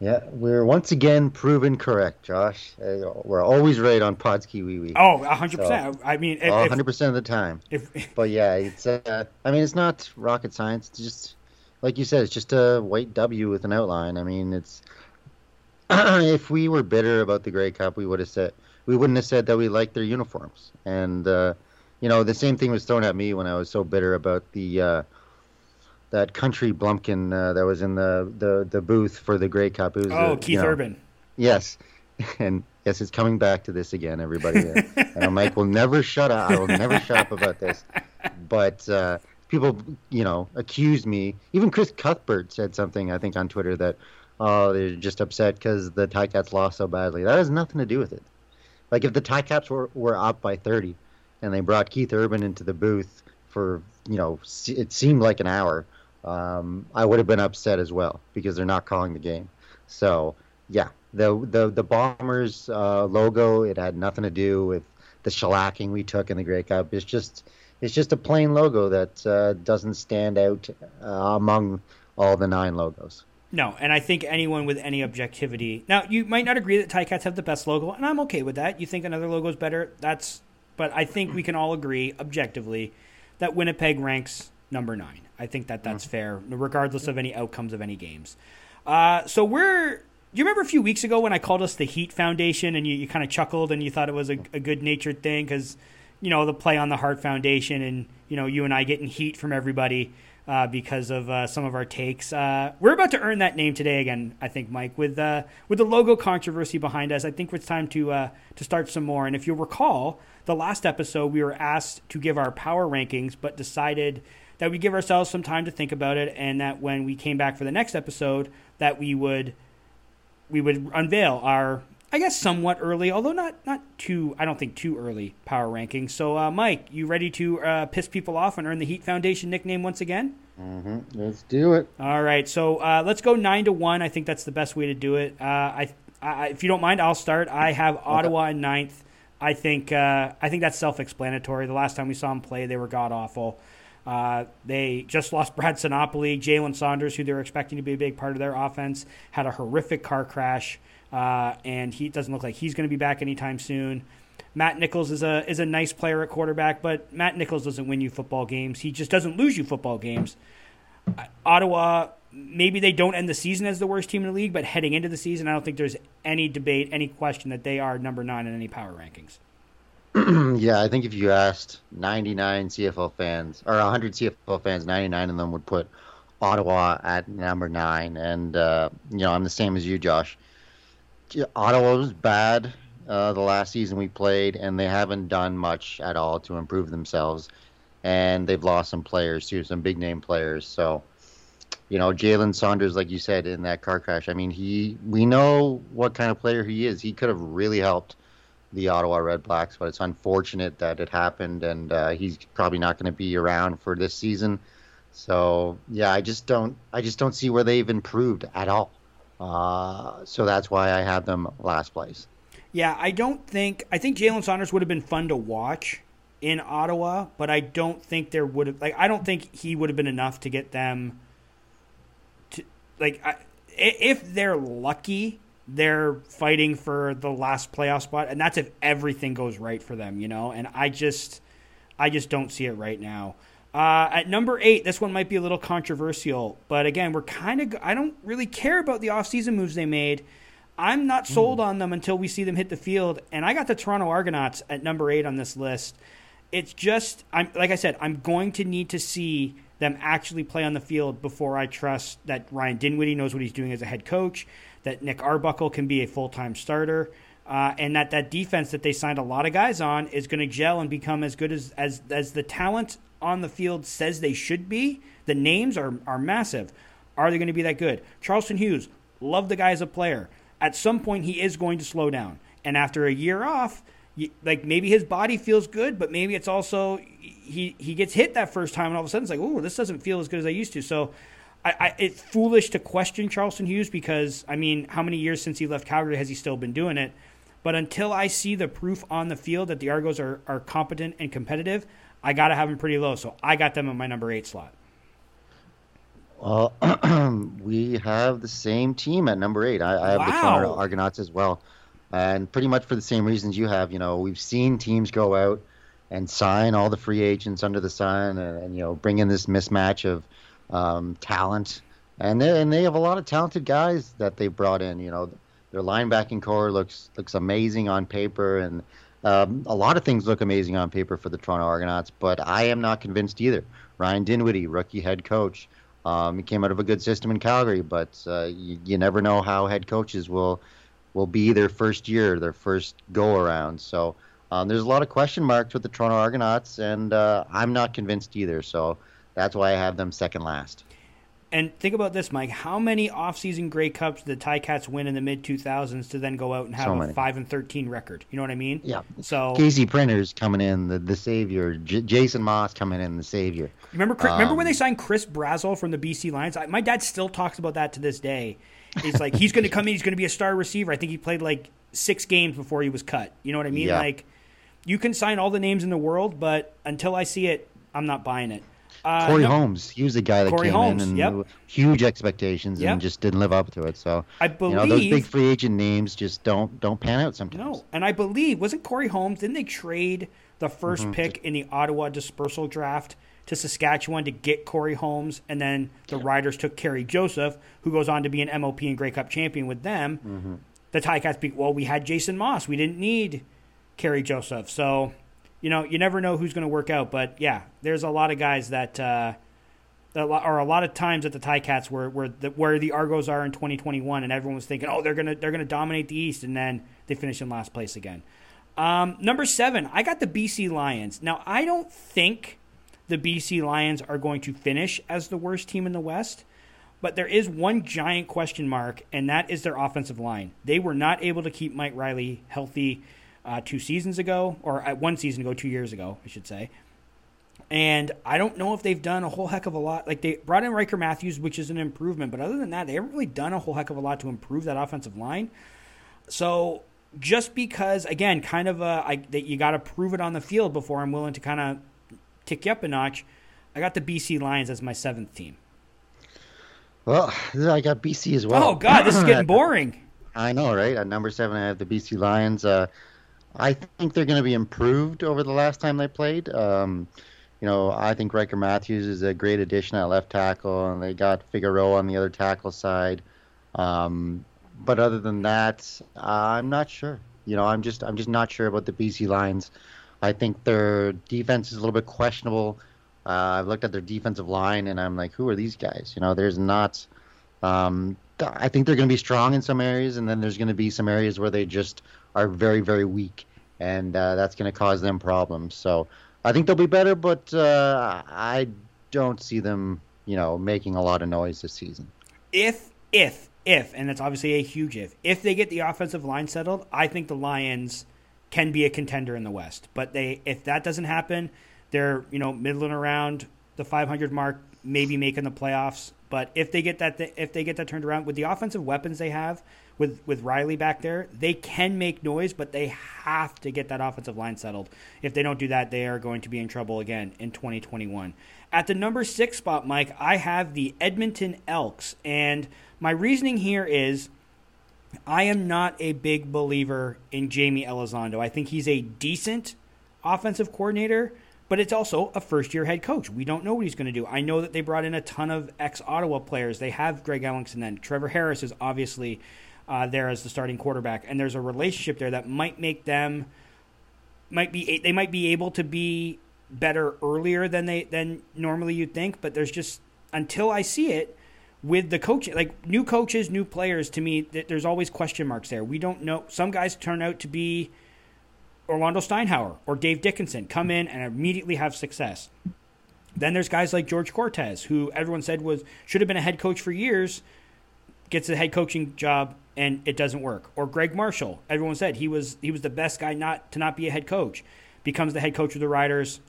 Yeah, we're once again proven correct, Josh. We're always right on Podskewee. Oh, one hundred percent. So, I mean, if, one hundred percent of the time. If, but yeah, it's. Uh, I mean, it's not rocket science. It's just, like you said, it's just a white W with an outline. I mean, it's. If we were bitter about the Grey Cup, we would have said we wouldn't have said that we liked their uniforms. And uh, you know, the same thing was thrown at me when I was so bitter about the. Uh, That country blumpkin uh, that was in the, the, the booth for the Grey Cup. It was oh, a, Keith you know, Urban. Yes. And yes, it's coming back to this again, everybody. And I'm like, we'll never shut up. I will never shut up about this. But uh, people, you know, accused me. Even Chris Cuthbert said something, I think, on Twitter that, oh, they're just upset because the Ticats lost so badly. That has nothing to do with it. Like, if the Ticats were, were up by thirty and they brought Keith Urban into the booth for, you know, it seemed like an hour, Um, I would have been upset as well because they're not calling the game. So, yeah, the the, the Bombers uh, logo, it had nothing to do with the shellacking we took in the Grey Cup. It's just it's just a plain logo that uh, doesn't stand out uh, among all the nine logos. No, and I think anyone with any objectivity... Now, you might not agree that Ticats have the best logo, and I'm okay with that. You think another logo is better, that's... But I think we can all agree, objectively, that Winnipeg ranks number nine. I think that that's mm. fair, regardless of any outcomes of any games. Uh, so we're... Do you remember a few weeks ago when I called us the Heat Foundation, and you, you kind of chuckled and you thought it was a, a good-natured thing because, you know, the play on the Hart Foundation and, you know, you and I getting heat from everybody... Uh, because of uh, some of our takes. Uh, we're about to earn that name today again, I think, Mike. With uh, with the logo controversy behind us, I think it's time to uh, to start some more. And if you'll recall, the last episode we were asked to give our power rankings, but decided that we give ourselves some time to think about it, and that when we came back for the next episode, that we would we would unveil our, I guess, somewhat early, although not not too, I don't think too early, power rankings. So, uh, Mike, you ready to uh, piss people off and earn the Heat Foundation nickname once again? Mm-hmm. Let's do it. All right. So uh, let's go nine to one. I think that's the best way to do it. Uh, I, I, if you don't mind, I'll start. I have Ottawa in ninth. I think uh, I think that's self-explanatory. The last time we saw them play, they were god awful. Uh, they just lost Brad Sinopoli. Jalen Saunders, who they were expecting to be a big part of their offense, had a horrific car crash. Uh, and he doesn't look like he's going to be back anytime soon. Matt Nichols is a is a nice player at quarterback, but Matt Nichols doesn't win you football games. He just doesn't lose you football games. Uh, Ottawa, maybe they don't end the season as the worst team in the league, but heading into the season, I don't think there's any debate, any question that they are number nine in any power rankings. Yeah, I think if you asked ninety-nine C F L fans, or one hundred C F L fans, ninety-nine of them would put Ottawa at number nine. And, uh, you know, I'm the same as you, Josh. Ottawa was bad uh, the last season we played, and they haven't done much at all to improve themselves. And they've lost some players, too, some big-name players. So, you know, Jalen Saunders, like you said, in that car crash, I mean, he we know what kind of player he is. He could have really helped the Ottawa Red Blacks, but it's unfortunate that it happened, and uh, he's probably not going to be around for this season. So, yeah, I just don't, I just don't see where they've improved at all. Uh, so that's why I had them last place. Yeah, I don't think... I think Jalen Saunders would have been fun to watch in Ottawa, but I don't think there would have... Like, I don't think he would have been enough to get them to... Like, I, if they're lucky, they're fighting for the last playoff spot, and that's if everything goes right for them, you know? And I just... I just don't see it right now. Uh, at number eight, this one might be a little controversial, but again, we're kind of, I don't really care about the offseason moves they made. I'm not sold mm. on them until we see them hit the field. And I got the Toronto Argonauts at number eight on this list. It's just, I'm like I said, I'm going to need to see them actually play on the field before I trust that Ryan Dinwiddie knows what he's doing as a head coach, that Nick Arbuckle can be a full-time starter. Uh, and that that defense that they signed a lot of guys on is going to gel and become as good as, as, as the talent on the field says they should be. The names are, are massive. Are they going to be that good? Charleston Hughes, love the guy as a player. At some point, he is going to slow down. And after a year off, you, like maybe his body feels good, but maybe it's also he, he gets hit that first time, and all of a sudden it's like, oh, this doesn't feel as good as I used to. So I, I, it's foolish to question Charleston Hughes because, I mean, how many years since he left Calgary has he still been doing it? But until I see the proof on the field that the Argos are, are competent and competitive, I got to have them pretty low. So I got them in my number eight slot. Uh, we have the same team at number eight. I, I have wow. the Toronto Argonauts as well. And pretty much for the same reasons you have. You know, we've seen teams go out and sign all the free agents under the sun and, and you know, bring in this mismatch of um, talent. And they, and they have a lot of talented guys that they brought in, you know. Their linebacking core looks looks amazing on paper, and um, a lot of things look amazing on paper for the Toronto Argonauts, but I am not convinced either. Ryan Dinwiddie, rookie head coach. Um, he came out of a good system in Calgary, but uh, you, you never know how head coaches will will be their first year, their first go-around. So um, there's a lot of question marks with the Toronto Argonauts, and uh, I'm not convinced either. So that's why I have them second last. And think about this, Mike. How many off-season Grey Cups did the Ticats win in the mid two thousands to then go out and have so a five and thirteen record? You know what I mean? Yeah. So Casey Printer's coming in, the, the savior. J- Jason Moss coming in, the savior. Remember um, remember when they signed Chris Brazel from the B C Lions? I, my dad still talks about that to this day. He's like, he's going to come in, he's going to be a star receiver. I think he played like six games before he was cut. You know what I mean? Yeah. Like, you can sign all the names in the world, but until I see it, I'm not buying it. Uh, Corey no. Holmes, he was the guy that Corey came Holmes, in and yep. huge expectations yep. and just didn't live up to it. So I believe you know, those big free agent names just don't don't pan out sometimes. No, and I believe wasn't Corey Holmes? Didn't they trade the first mm-hmm. pick in the Ottawa dispersal draft to Saskatchewan to get Corey Holmes, and then the yep. Riders took Kerry Joseph, who goes on to be an M O P and Grey Cup champion with them. Mm-hmm. The Ticats beat. Well, we had Jason Moss. We didn't need Kerry Joseph. So. You know, you never know who's going to work out, but yeah, there's a lot of guys that, uh, that are a lot of times at the Ticats where where the, where the Argos are in twenty twenty-one, and everyone was thinking, oh, they're gonna they're gonna dominate the East, and then they finish in last place again. Um, number seven, I got the B C Lions. Now, I don't think the B C Lions are going to finish as the worst team in the West, but there is one giant question mark, and that is their offensive line. They were not able to keep Mike Reilly healthy. Uh, two seasons ago, or uh, one season ago, two years ago, I should say. And I don't know if they've done a whole heck of a lot. Like, they brought in Riker Matthews, which is an improvement. But other than that, they haven't really done a whole heck of a lot to improve that offensive line. So just because, again, kind of a, I, that you got to prove it on the field before I'm willing to kind of tick you up a notch, I got the B C Lions as my seventh team. Well, I got B C as well. Oh, God, this is getting boring. I know, right? At number seven, I have the B C Lions. Uh I think they're going to be improved over the last time they played. Um, you know, I think Riker Matthews is a great addition at left tackle, and they got Figueroa on the other tackle side. Um, but other than that, uh, I'm not sure. You know, I'm just I'm just not sure about the B C Lions. I think their defense is a little bit questionable. Uh, I've looked at their defensive line, and I'm like, who are these guys? You know, there's not. Um, I think they're going to be strong in some areas, and then there's going to be some areas where they just are very, very weak, and uh, that's going to cause them problems. So I think they'll be better, but uh, I don't see them, you know, making a lot of noise this season. If, if, if, and that's obviously a huge if, if they get the offensive line settled, I think the Lions can be a contender in the West. But they, if that doesn't happen, they're, you know, middling around the five hundred mark, maybe making the playoffs. But if they get that, if they get that turned around with the offensive weapons they have, with with Riley back there, they can make noise. But they have to get that offensive line settled. If they don't do that, they are going to be in trouble again in twenty twenty-one. At the number six spot, Mike, I have the Edmonton Elks, and my reasoning here is, I am not a big believer in Jamie Elizondo. I think he's a decent offensive coordinator. But it's also a first-year head coach. We don't know what he's going to do. I know that they brought in a ton of ex-Ottawa players. They have Greg Ellingson then. Trevor Harris is obviously uh, there as the starting quarterback. And there's a relationship there that might make them might – be they might be able to be better earlier than they than normally you'd think. But there's just – until I see it with the coaching – like new coaches, new players, to me, there's always question marks there. We don't know – some guys turn out to be – Orlando Steinhauer or Dave Dickinson come in and immediately have success. Then there's guys like George Cortez, who everyone said was should have been a head coach for years, gets a head coaching job and it doesn't work. Or Greg Marshall, everyone said he was he was the best guy not to not be a head coach, becomes the head coach of the Riders,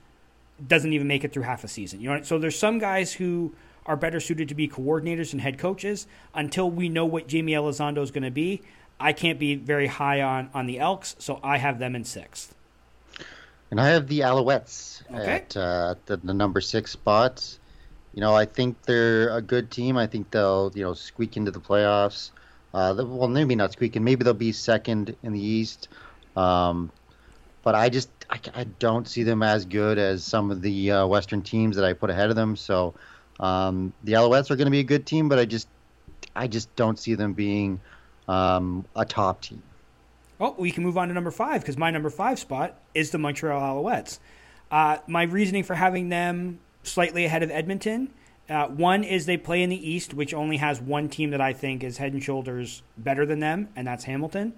doesn't even make it through half a season. You know, so there's some guys who are better suited to be coordinators and head coaches. Until we know what Jamie Elizondo is going to be, I can't be very high on, on the Elks, so I have them in sixth. And I have the Alouettes okay. at uh, the, the number six spot. You know, I think they're a good team. I think they'll, you know, squeak into the playoffs. Uh, well, maybe not squeaking. Maybe they'll be second in the East. Um, but I just I, I don't see them as good as some of the uh, Western teams that I put ahead of them. So um, the Alouettes are going to be a good team, but I just I just don't see them being – Um, a top team. Oh, we can move on to number five, because my number five spot is the Montreal Alouettes. Uh, my reasoning for having them slightly ahead of Edmonton, uh, one is they play in the East, which only has one team that I think is head and shoulders better than them, and that's Hamilton.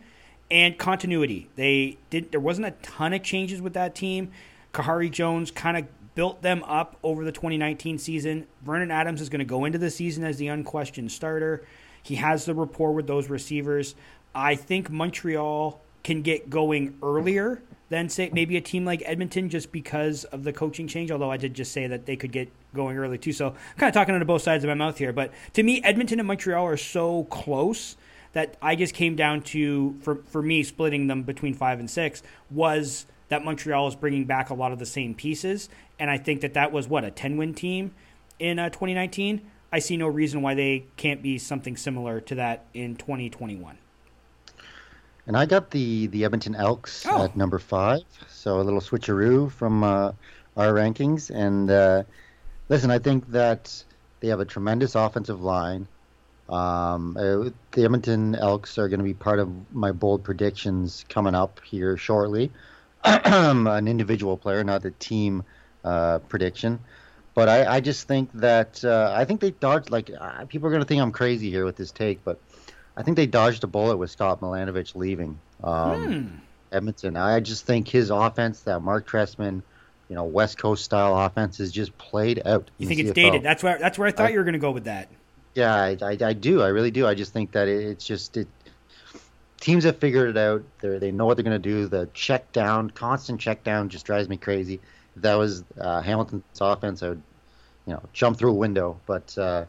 And continuity. They did. There wasn't a ton of changes with that team. Kahari Jones kind of built them up over the twenty nineteen season. Vernon Adams is going to go into the season as the unquestioned starter. He has the rapport with those receivers. I think Montreal can get going earlier than, say, maybe a team like Edmonton just because of the coaching change, although I did just say that they could get going early too. So I'm kind of talking out of both sides of my mouth here. But to me, Edmonton and Montreal are so close that I just came down to, for, for me, splitting them between five and six was that Montreal is bringing back a lot of the same pieces. And I think that that was, what, a ten-win team in uh, twenty nineteen? I see no reason why they can't be something similar to that in twenty twenty-one. And I got the, the Edmonton Elks oh. at number five. So a little switcheroo from uh, our rankings. And uh, listen, I think that they have a tremendous offensive line. Um, uh, the Edmonton Elks are going to be part of my bold predictions coming up here shortly. An individual player, not a team uh, prediction. But I, I just think that uh, I think they dodged, like, uh, people are going to think I'm crazy here with this take, but I think they dodged a bullet with Scott Milanovich leaving um, hmm. Edmonton. I just think his offense, that Mark Trestman, you know, West Coast-style offense is just played out. You think it's C F L. Dated. That's where, that's where I thought I, you were going to go with that. Yeah, I, I, I do. I really do. I just think that it, it's just it, teams have figured it out. They're, they know what they're going to do. The check down, constant check down just drives me crazy. If that was uh, Hamilton's offense, I would, you know, jump through a window. But uh,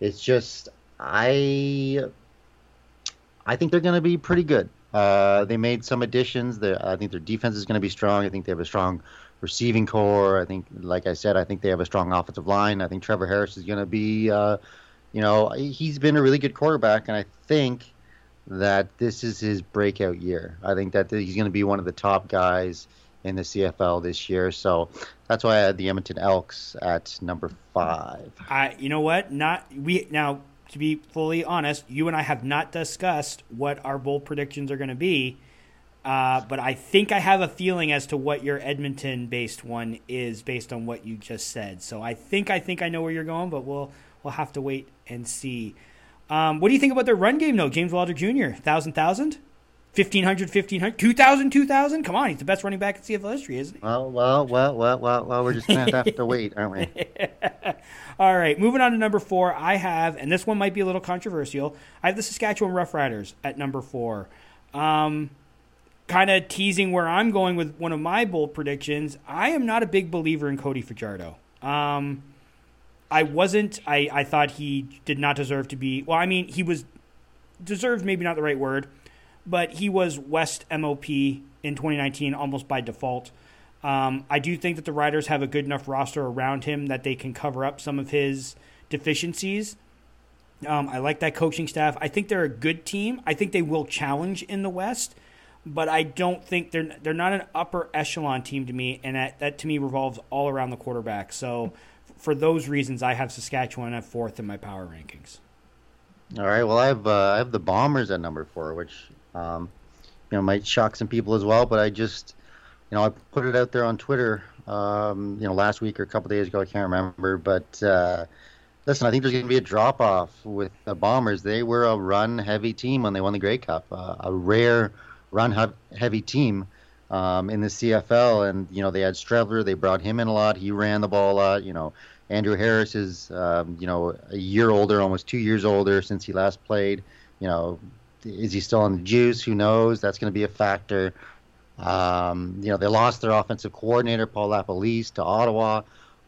it's just I – I think they're going to be pretty good. Uh, they made some additions. They're, I think their defense is going to be strong. I think they have a strong receiving core. I think, like I said, I think they have a strong offensive line. I think Trevor Harris is going to be, uh, you know, he's been a really good quarterback, and I think that this is his breakout year. I think that he's going to be one of the top guys in the C F L this year. So that's why I had the Edmonton Elks at number five. I, you know what? Not we now. To be fully honest, you and I have not discussed what our bold predictions are going to be, uh, but I think I have a feeling as to what your Edmonton-based one is based on what you just said. So I think I think I know where you're going, but we'll we'll have to wait and see. Um, what do you think about their run game, though? James Wilder Junior, one thousand, one thousand? fifteen hundred, fifteen hundred, two thousand, two thousand? Come on, he's the best running back in C F L history, isn't he? Well, well, well, well, well, well we're just going to have to wait, aren't we? All right, moving on to number four, I have, and this one might be a little controversial, I have the Saskatchewan Rough Riders at number four. Um, kind of teasing where I'm going with one of my bold predictions, I am not a big believer in Cody Fajardo. Um, I wasn't, I, I thought he did not deserve to be, well, I mean, he was, deserved maybe not the right word, but he was West M O P in twenty nineteen almost by default. Um, I do think that the Riders have a good enough roster around him that they can cover up some of his deficiencies. Um, I like that coaching staff. I think they're a good team. I think they will challenge in the West, but I don't think they're they're not an upper echelon team to me, and that, that to me revolves all around the quarterback. So for those reasons, I have Saskatchewan at fourth in my power rankings. All right, well, I have, uh, I have the Bombers at number four, which – Um, you know, might shock some people as well, but I just, you know, I put it out there on Twitter, um, you know, last week or a couple of days ago, I can't remember, but uh, listen, I think there's going to be a drop-off with the Bombers. They were a run-heavy team when they won the Grey Cup, uh, a rare run-heavy team um, in the C F L, and, you know, they had Strevler, they brought him in a lot, he ran the ball a lot, you know, Andrew Harris is, um, you know, a year older, almost two years older since he last played, you know, is he still on the juice? Who knows? That's going to be a factor. Um, you know, they lost their offensive coordinator, Paul Lapolis, to Ottawa.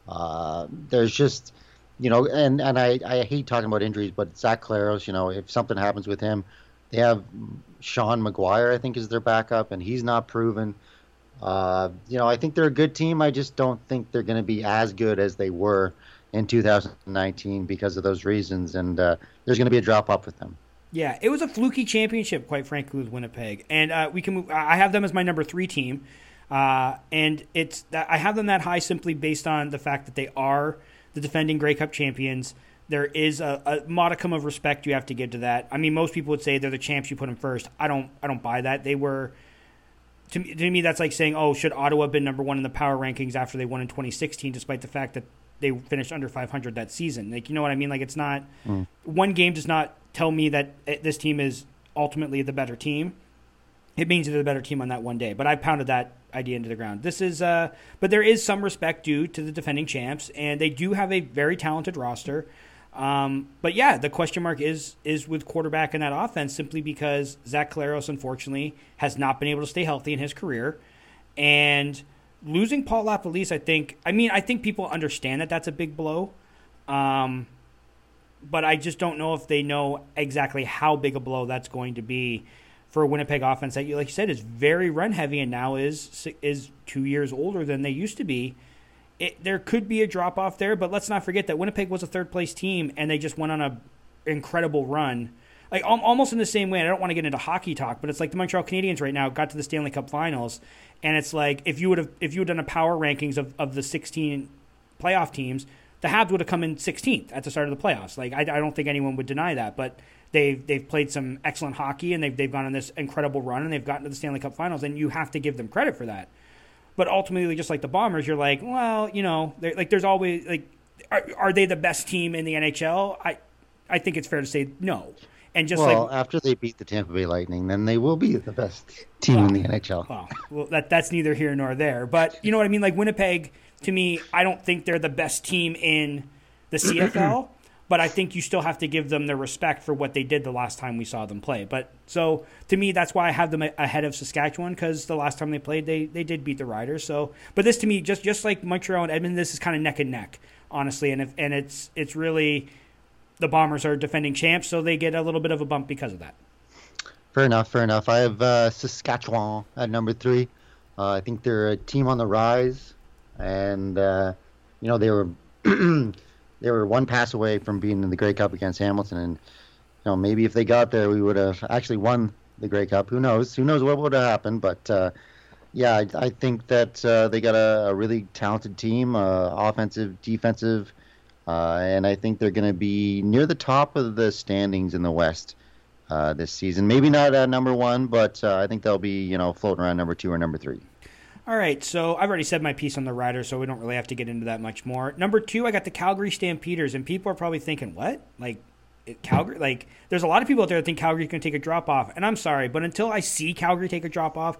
Uh, there's just, you know, and, and I, I hate talking about injuries, but Zach Claros, you know, if something happens with him, they have Sean Maguire, I think, is their backup, and he's not proven. Uh, you know, I think they're a good team. I just don't think they're going to be as good as they were in two thousand nineteen because of those reasons, and uh, there's going to be a drop-off with them. Yeah, it was a fluky championship, quite frankly, with Winnipeg, and uh, we can. Move, I have them as my number three team, uh, and it's that I have them that high simply based on the fact that they are the defending Grey Cup champions. There is a, a modicum of respect you have to give to that. I mean, most people would say they're the champs. You put them first. I don't. I don't buy that. They were. To me, to me that's like saying, oh, should Ottawa have been number one in the power rankings after they won in twenty sixteen, despite the fact that they finished under five hundred that season? Like, you know what I mean? Like, it's not mm. one game does not tell me that this team is ultimately the better team. It means they're the better team on that one day. But I pounded that idea into the ground. This is, uh, but there is some respect due to the defending champs, and they do have a very talented roster. Um, but yeah, the question mark is is with quarterback in that offense, simply because Zach Claros, unfortunately, has not been able to stay healthy in his career, and losing Paul Lapolis, I think. I mean, I think people understand that that's a big blow. Um, But I just don't know if they know exactly how big a blow that's going to be for a Winnipeg offense that, like you said, is very run-heavy and now is is two years older than they used to be. It, there could be a drop-off there, but let's not forget that Winnipeg was a third-place team and they just went on an incredible run. Like almost in the same way, and I don't want to get into hockey talk, but it's like the Montreal Canadiens right now got to the Stanley Cup Finals, and it's like if you would have if you had done a power rankings of, of the sixteen playoff teams, the Habs would have come in sixteenth at the start of the playoffs. Like I, I don't think anyone would deny that, but they've they've played some excellent hockey and they've they've gone on this incredible run and they've gotten to the Stanley Cup Finals, and you have to give them credit for that. But ultimately, just like the Bombers, you're like, well, you know, like there's always like, are, are they the best team in the N H L? I I think it's fair to say no. And just well, like, after they beat the Tampa Bay Lightning, then they will be the best team well, in the N H L. Well, well that, that's neither here nor there. But you know what I mean? Like Winnipeg, to me, I don't think they're the best team in the C F L, but I think you still have to give them their respect for what they did the last time we saw them play. But so to me, that's why I have them ahead of Saskatchewan, because the last time they played, they, they did beat the Riders. So, but this to me, just, just like Montreal and Edmonton, this is kind of neck and neck, honestly. And if, and it's it's really... the Bombers are defending champs, so they get a little bit of a bump because of that. Fair enough, fair enough. I have uh, Saskatchewan at number three. Uh, I think they're a team on the rise, and uh, you know they were they were one pass away from being in the Grey Cup against Hamilton, and you know maybe if they got there, we would have actually won the Grey Cup. Who knows? Who knows what would have happened? But uh, yeah, I, I think that uh, they got a, a really talented team, uh, offensive, defensive. Uh, and I think they're going to be near the top of the standings in the West uh, this season. Maybe not at number one, but uh, I think they'll be, you know, floating around number two or number three. All right, so I've already said my piece on the Riders, so we don't really have to get into that much more. Number two, I got the Calgary Stampeders, and people are probably thinking, what? Like, it, Calgary? Like, there's a lot of people out there that think Calgary's going to take a drop-off, and I'm sorry, but until I see Calgary take a drop-off,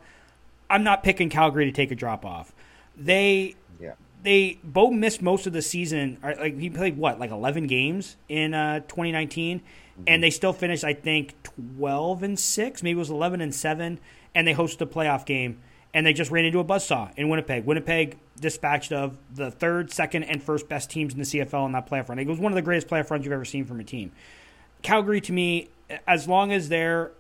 I'm not picking Calgary to take a drop-off. They... yeah. They Bo missed most of the season. Like he played what, like eleven games in uh, twenty nineteen, mm-hmm. and they still finished, I think, twelve and six. Maybe it was eleven and seven, and they hosted a playoff game, and they just ran into a buzzsaw in Winnipeg. Winnipeg dispatched of the third, second, and first best teams in the C F L in that playoff run. It was one of the greatest playoff runs you've ever seen from a team. Calgary, to me, as long as they're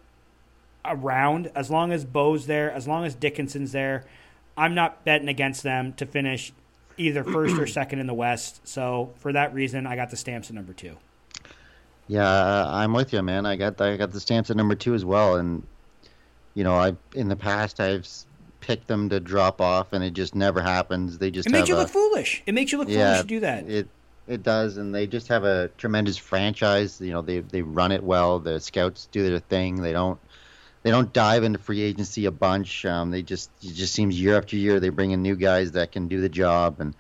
around, as long as Bo's there, as long as Dickinson's there, I'm not betting against them to finish either first or second in the West. So for that reason, I got the Stamps at number two. Yeah, I'm with you, man. I got I got the Stamps at number two as well. And, you know, I in the past, I've picked them to drop off, and it just never happens. They just It makes you a, look foolish. It makes you look yeah, foolish to do that. It it does, and they just have a tremendous franchise. You know, they they run it well. The scouts do their thing. They don't They don't dive into free agency a bunch. Um, they just it just seems year after year they bring in new guys that can do the job. And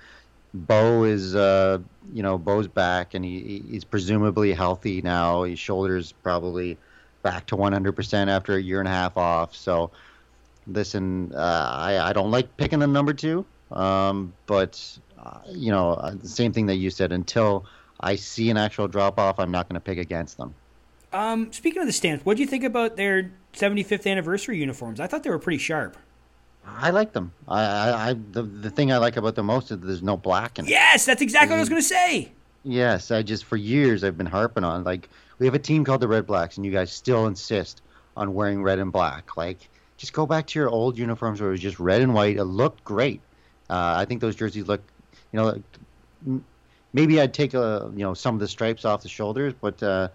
Bo is, uh, you know, Bo's back, and he he's presumably healthy now. His shoulder's probably back to one hundred percent after a year and a half off. So, listen, uh, I I don't like picking a number two, um, but uh, you know, uh, the same thing that you said. Until I see an actual drop off, I'm not going to pick against them. Um, speaking of the Stamps, what do you think about their seventy-fifth anniversary uniforms? I thought they were pretty sharp. I like them. I, I, I the, the thing I like about them most is there's no black in it. Yes, that's exactly what I was going to say. Yes, I just for years I've been harping on, like, we have a team called the Red Blacks, and you guys still insist on wearing red and black. Like, just go back to your old uniforms where it was just red and white. It looked great. Uh, I think those jerseys look, you know, like, maybe I'd take a, you know some of the stripes off the shoulders, but. Uh,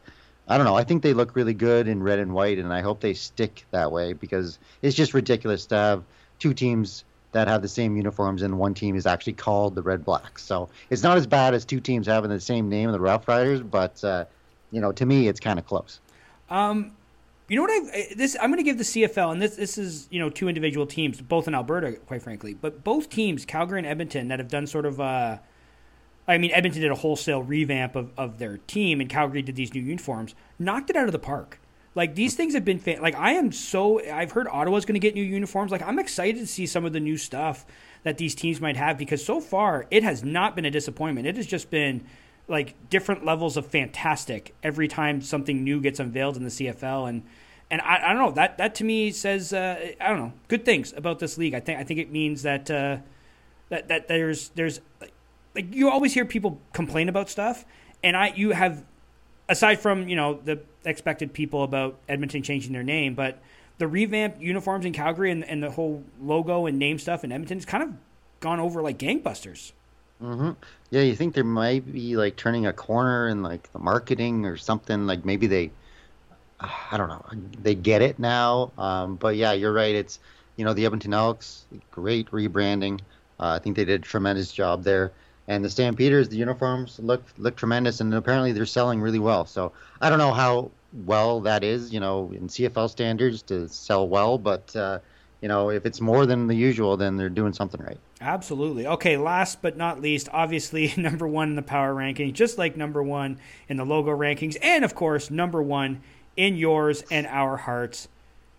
I don't know. I think they look really good in red and white, and I hope they stick that way, because it's just ridiculous to have two teams that have the same uniforms and one team is actually called the Red Blacks. So it's not as bad as two teams having the same name, the Rough Riders, but uh, you know, to me, it's kind of close. Um, you know what? I this I'm going to give the C F L, and this this is you know two individual teams, both in Alberta, quite frankly, but both teams, Calgary and Edmonton, that have done sort of. Uh, I mean, Edmonton did a wholesale revamp of, of their team, and Calgary did these new uniforms, knocked it out of the park. Like, these things have been fan- – like, I am so – I've heard Ottawa's going to get new uniforms. Like, I'm excited to see some of the new stuff that these teams might have, because so far it has not been a disappointment. It has just been, like, different levels of fantastic every time something new gets unveiled in the C F L. And and I, I don't know. That, that to me says uh, – I don't know. Good things about this league. I think I think it means that uh, that, that there's there's – like, you always hear people complain about stuff, and I you have, aside from, you know, the expected people about Edmonton changing their name, but the revamped uniforms in Calgary and, and the whole logo and name stuff in Edmonton, it's kind of gone over like gangbusters. Mm-hmm. Yeah, you think there might be like turning a corner in like the marketing or something, like maybe they, I don't know, they get it now. Um, but yeah, you're right. It's, you know, the Edmonton Elks, great rebranding. Uh, I think they did a tremendous job there. And the Stampeders, the uniforms look look tremendous, and apparently they're selling really well. So I don't know how well that is, you know, in C F L standards to sell well, but uh, you know, if it's more than the usual, then they're doing something right. Absolutely. Okay, last but not least, obviously number one in the power rankings, just like number one in the logo rankings, and of course number one in yours and our hearts,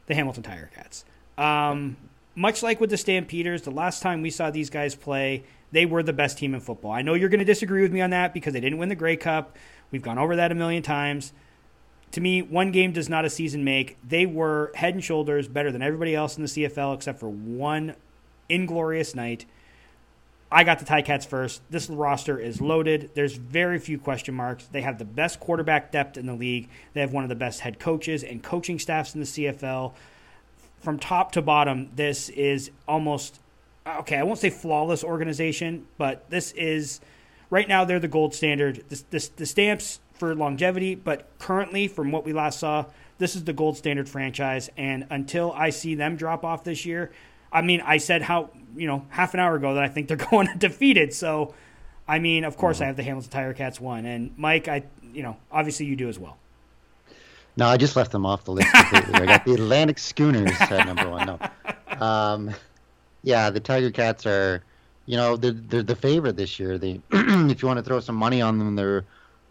the Hamilton Tiger Cats. Um, much like with the Stampeders, the last time we saw these guys play, they were the best team in football. I know you're going to disagree with me on that because they didn't win the Grey Cup. We've gone over that a million times. To me, one game does not a season make. They were head and shoulders better than everybody else in the C F L except for one inglorious night. I got the Ticats first. This roster is loaded. There's very few question marks. They have the best quarterback depth in the league. They have one of the best head coaches and coaching staffs in the C F L. From top to bottom, this is almost, okay, I won't say flawless organization, but this is, right now they're the gold standard. This, this, the Stamps for longevity, but currently from what we last saw, this is the gold standard franchise. And until I see them drop off this year, I mean, I said how, you know, half an hour ago that I think they're going defeated. So, I mean, of course mm-hmm. I have the Hamilton Tiger Cats one. And Mike, I, you know, obviously you do as well. No, I just left them off the list completely. I got the Atlantic Schooners at number one. No, um, yeah, the Tiger Cats are, you know, they're, they're the favorite this year. They, if you want to throw some money on them, they're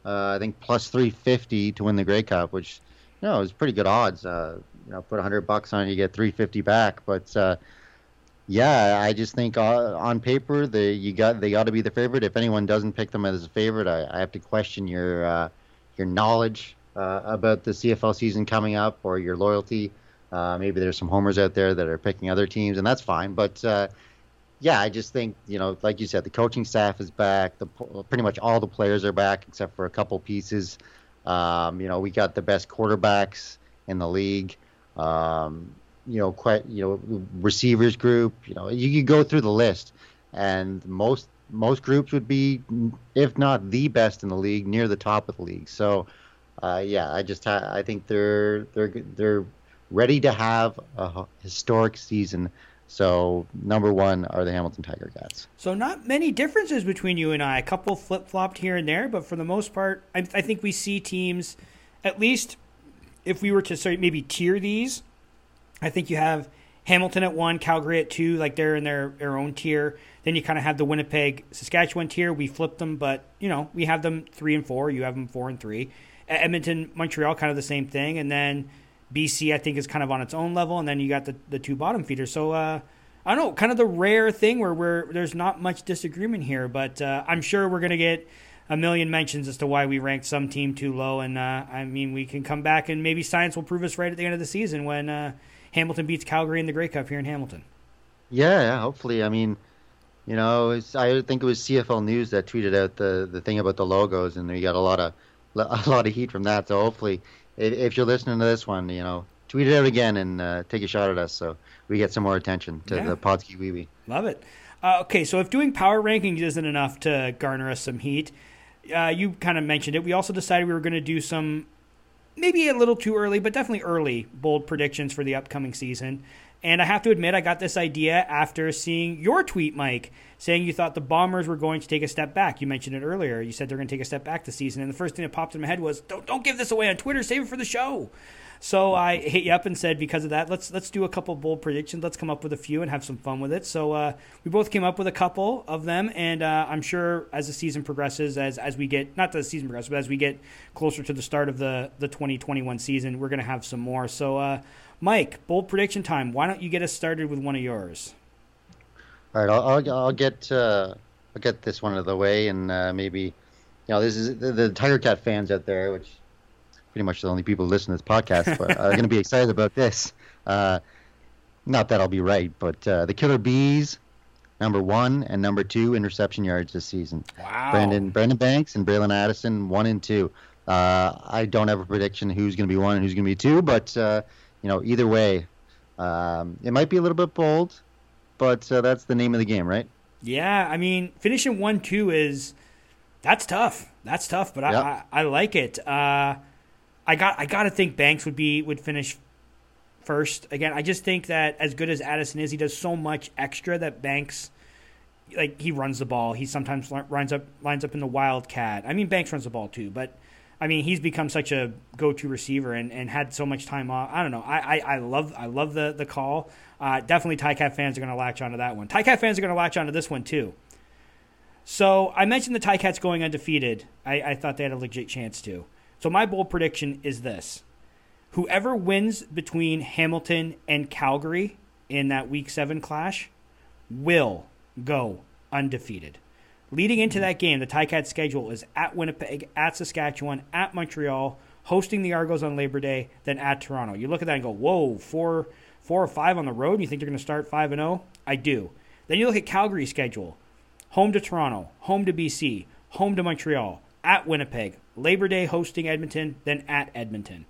Uh, I think plus three fifty to win the Grey Cup, which, you know, is pretty good odds. Uh, you know, put one hundred bucks on it, you get three fifty back. But, uh, yeah, I just think uh, on paper they you got they ought to be the favorite. If anyone doesn't pick them as a favorite, I, I have to question your uh, your knowledge uh, about the C F L season coming up or your loyalty. Uh, maybe there's some homers out there that are picking other teams, and that's fine. But, uh, yeah, I just think, you know, like you said, the coaching staff is back. The pretty much all the players are back except for a couple pieces. Um, you know, we got the best quarterbacks in the league. Um, you know, quite you know receivers group. You know, you could go through the list, and most most groups would be, if not the best in the league, near the top of the league. So, uh, yeah, I just ha- I think they're they're they're ready to have a historic season. So, number one are the Hamilton Tiger Cats. So, not many differences between you and I. A couple flip-flopped here and there, but for the most part, I, I think we see teams, at least if we were to sorry, maybe tier these, I think you have Hamilton at one, Calgary at two, like they're in their, their own tier. Then you kind of have the Winnipeg, Saskatchewan tier. We flip them, but, you know, we have them three and four. You have them four and three. Edmonton, Montreal, kind of the same thing. And then B C, I think, is kind of on its own level, and then you got the, the two bottom feeders. So, uh, I don't know, kind of the rare thing where we're, there's not much disagreement here, but uh, I'm sure we're going to get a million mentions as to why we ranked some team too low, and uh, I mean, we can come back, and maybe science will prove us right at the end of the season when uh, Hamilton beats Calgary in the Grey Cup here in Hamilton. Yeah, yeah, hopefully. I mean, you know, it's, I think it was C F L News that tweeted out the, the thing about the logos, and we got a lot of a lot of heat from that, so hopefully if you're listening to this one, you know, tweet it out again and uh, take a shot at us so we get some more attention to yeah. the Podskewee. Love it. Uh, okay, so if doing power rankings isn't enough to garner us some heat, uh, you kind of mentioned it. We also decided we were going to do some, maybe a little too early, but definitely early, bold predictions for the upcoming season. And I have to admit, I got this idea after seeing your tweet, Mike, saying you thought the Bombers were going to take a step back. You mentioned it earlier. You said they're going to take a step back this season. And the first thing that popped in my head was, don't don't give this away on Twitter. Save it for the show. So I hit you up and said, because of that, let's let's do a couple bold predictions. Let's come up with a few and have some fun with it. So uh, we both came up with a couple of them. And uh, I'm sure as the season progresses, as as we get, not the season progresses, but as we get closer to the start of the, the twenty twenty-one season, we're going to have some more. So, uh Mike, bold prediction time. Why don't you get us started with one of yours? All right, I'll I'll, I'll get uh, I'll get this one out of the way, and uh, maybe, you know, this is the, the Tiger Cat fans out there, which pretty much the only people who listen to this podcast, but are going to be excited about this. Uh, not that I'll be right, but uh, the Killer Bees, number one and number two interception yards this season. Wow. Brandon Brandon Banks and Braylon Addison, one and two. Uh, I don't have a prediction who's going to be one and who's going to be two, but. Uh, You know, either way, Um, it might be a little bit bold, but uh, that's the name of the game, right? Yeah, I mean, finishing one two is that's tough. That's tough, but I yep. I, I like it. Uh, I got I got to think Banks would be would finish first again. I just think that as good as Addison is, he does so much extra that Banks, like he runs the ball. He sometimes lines up lines up in the wildcat. I mean, Banks runs the ball too, but I mean, he's become such a go-to receiver and, and had so much time off. I don't know. I, I, I love I love the the call. Uh, definitely Ticat fans are going to latch onto that one. Ticat fans are going to latch onto this one too. So I mentioned the Ticats going undefeated. I, I thought they had a legit chance too. So my bold prediction is this. Whoever wins between Hamilton and Calgary in that week seven clash will go undefeated. Leading into that game, the Ticats' schedule is at Winnipeg, at Saskatchewan, at Montreal, hosting the Argos on Labor Day, then at Toronto. You look at that and go, whoa, four, four or five on the road? And you think they're going to start five and zero? I do. Then you look at Calgary's schedule. Home to Toronto, home to B C, home to Montreal, at Winnipeg, Labor Day hosting Edmonton, then at Edmonton.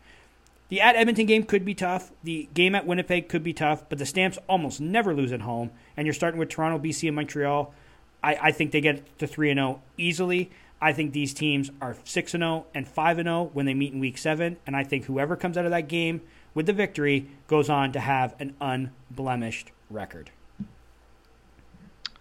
The at Edmonton game could be tough. The game at Winnipeg could be tough, but the Stamps almost never lose at home, and you're starting with Toronto, B C, and Montreal. I, I think they get to three and oh easily. I think these teams are six and oh and five and oh when they meet in Week seven, and I think whoever comes out of that game with the victory goes on to have an unblemished record.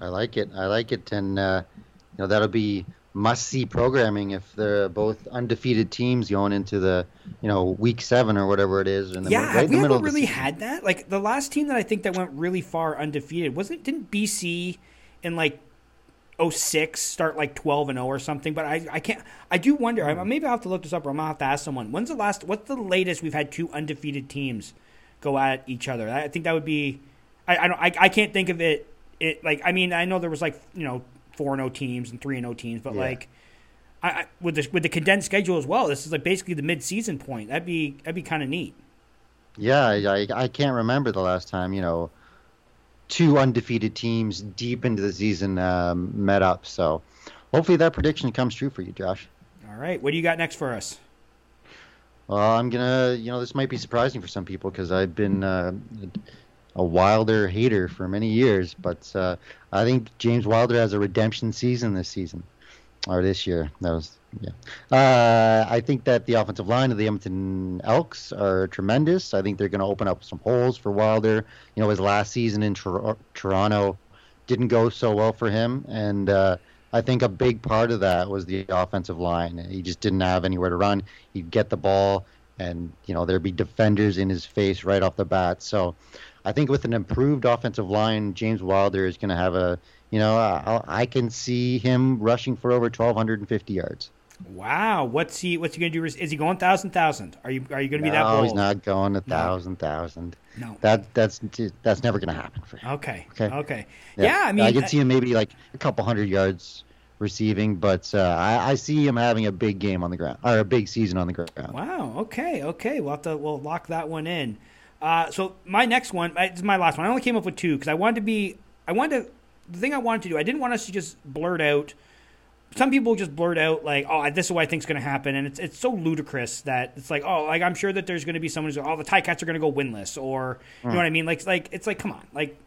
I like it. I like it, and uh, you know that'll be must-see programming if they're both undefeated teams going into the you know Week seven or whatever it is. And then yeah, right have in the we middle haven't really season. Had that. Like the last team that I think that went really far undefeated wasn't didn't B C in like. oh six start like twelve and oh or something, but I I can't I do wonder I, maybe I'll have to look this up or I'm gonna have to ask someone when's the last what's the latest we've had two undefeated teams go at each other. I think that would be I, I don't I, I can't think of it it like I mean I know there was like you know four and oh teams and three and oh teams but yeah. like I, I with this with the condensed schedule as well this is like basically the mid-season point that'd be that'd be kind of neat. Yeah, I I can't remember the last time you know two undefeated teams deep into the season um, met up. So hopefully that prediction comes true for you, Josh. All right. What do you got next for us? Well, I'm going to, you know, this might be surprising for some people because I've been uh, a Wilder hater for many years, but uh, I think James Wilder has a redemption season this season or this year. That was, yeah. Uh, I think that the offensive line of the Edmonton Elks are tremendous. I think they're going to open up some holes for Wilder. You know, his last season in Tor- Toronto didn't go so well for him, and uh, I think a big part of that was the offensive line. He just didn't have anywhere to run. He'd get the ball, and, you know, there'd be defenders in his face right off the bat. So I think with an improved offensive line, James Wilder is going to have a, you know, I, I can see him rushing for over twelve fifty yards. Wow, what's he? What's he gonna do? Is he going thousand thousand? Are you are you gonna be no, that bold? No, he's not going a thousand no. thousand. No, that that's that's never gonna happen for him. Okay, okay, okay. Yeah, yeah I mean, I can see him maybe like a couple hundred yards receiving, but uh, I, I see him having a big game on the ground or a big season on the ground. Wow. Okay. Okay. We'll have to we'll lock that one in. Uh, so my next one is my last one. I only came up with two because I wanted to be. I wanted to, the thing I wanted to do. I didn't want us to just blurt out. Some people just blurt out, like, oh, this is what I think is going to happen. And it's it's so ludicrous that it's like, oh, like I'm sure that there's going to be someone who's like, oh, the Ticats are going to go winless. Or, you mm. know what I mean? Like, like it's like, come on. Like,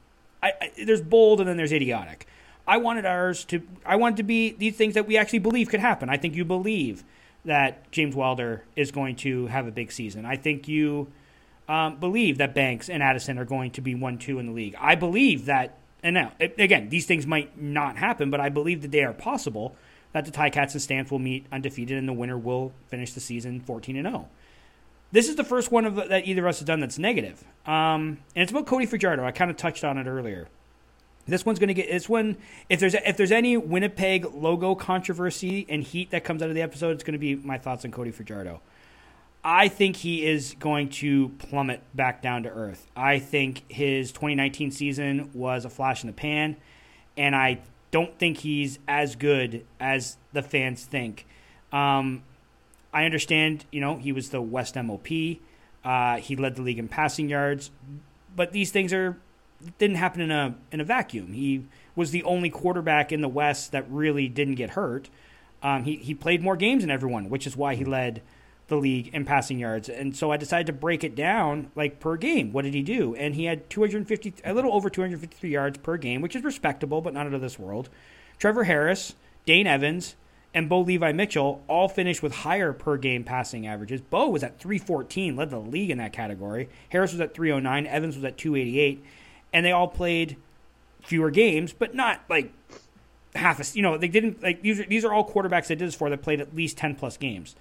I, I, there's bold and then there's idiotic. I wanted ours to – I wanted to be these things that we actually believe could happen. I think you believe that James Wilder is going to have a big season. I think you um, believe that Banks and Addison are going to be one two in the league. I believe that – and now, again, these things might not happen, but I believe that they are possible – that the Ticats and Stamps will meet undefeated and the winner will finish the season fourteen and oh. This is the first one of that either of us has done that's negative. Um, and it's about Cody Fajardo. I kind of touched on it earlier. This one's going to get this one. If there's if there's any Winnipeg logo controversy and heat that comes out of the episode, it's going to be my thoughts on Cody Fajardo. I think he is going to plummet back down to earth. I think his twenty nineteen season was a flash in the pan, and I don't think he's as good as the fans think. Um, I understand, you know, he was the West M O P. Uh, he led the league in passing yards, but these things are didn't happen in a in a vacuum. He was the only quarterback in the West that really didn't get hurt. Um, he he played more games than everyone, which is why he led the league in passing yards. And so I decided to break it down, like, per game. What did he do? And he had two hundred fifty, a little over two hundred fifty-three yards per game, which is respectable, but not out of this world. Trevor Harris, Dane Evans, and Bo Levi Mitchell all finished with higher per game passing averages. Bo was at three fourteen, led the league in that category. Harris was at three oh nine, Evans was at two eighty-eight, and they all played fewer games, but not like half a, you know, they didn't, like, these are, these are all quarterbacks that did this for that played at least ten plus games.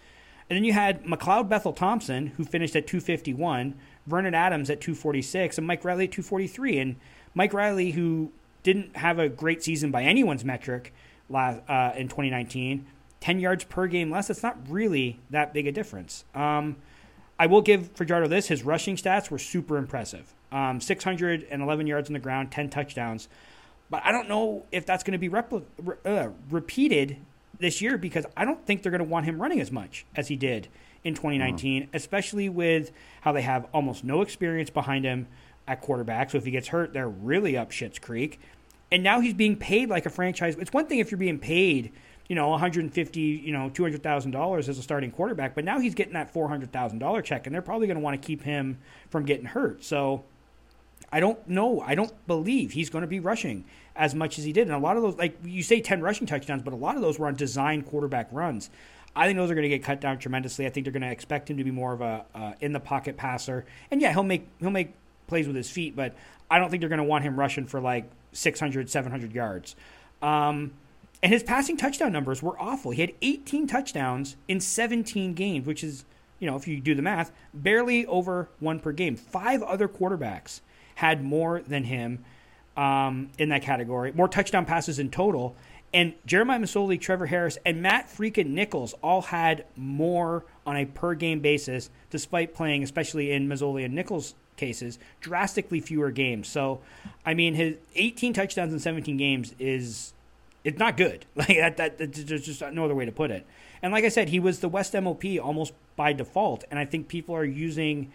And then you had McLeod Bethel-Thompson, who finished at two fifty-one, Vernon Adams at two forty-six, and Mike Reilly at two forty-three. And Mike Reilly, who didn't have a great season by anyone's metric last, uh, in twenty nineteen, ten yards per game less, that's not really that big a difference. Um, I will give Fajardo this. His rushing stats were super impressive. Um, six hundred eleven yards on the ground, ten touchdowns. But I don't know if that's going to be repli- uh, repeated this year, because I don't think they're going to want him running as much as he did in twenty nineteen, mm-hmm. especially with how they have almost no experience behind him at quarterback. So if he gets hurt, they're really up shit's creek. And now he's being paid like a franchise. It's one thing if you're being paid, you know, one hundred fifty, you know, two hundred thousand dollars as a starting quarterback, but now he's getting that four hundred thousand dollars check, and they're probably going to want to keep him from getting hurt. So I don't know. I don't believe he's going to be rushing as much as he did. And a lot of those, like you say, ten rushing touchdowns, but a lot of those were on design quarterback runs. I think those are going to get cut down tremendously. I think they're going to expect him to be more of a uh, in the pocket passer. And yeah, he'll make he'll make plays with his feet, but I don't think they're going to want him rushing for like six hundred, seven hundred yards. Um, and his passing touchdown numbers were awful. He had eighteen touchdowns in seventeen games, which is, you know, if you do the math, barely over one per game. Five other quarterbacks had more than him um, in that category, more touchdown passes in total. And Jeremiah Masoli, Trevor Harris, and Matt freaking Nichols all had more on a per-game basis, despite playing, especially in Masoli and Nichols' cases, drastically fewer games. So, I mean, his eighteen touchdowns in seventeen games is it's not good. Like that, that, that, there's just no other way to put it. And like I said, he was the West M O P almost by default, and I think people are using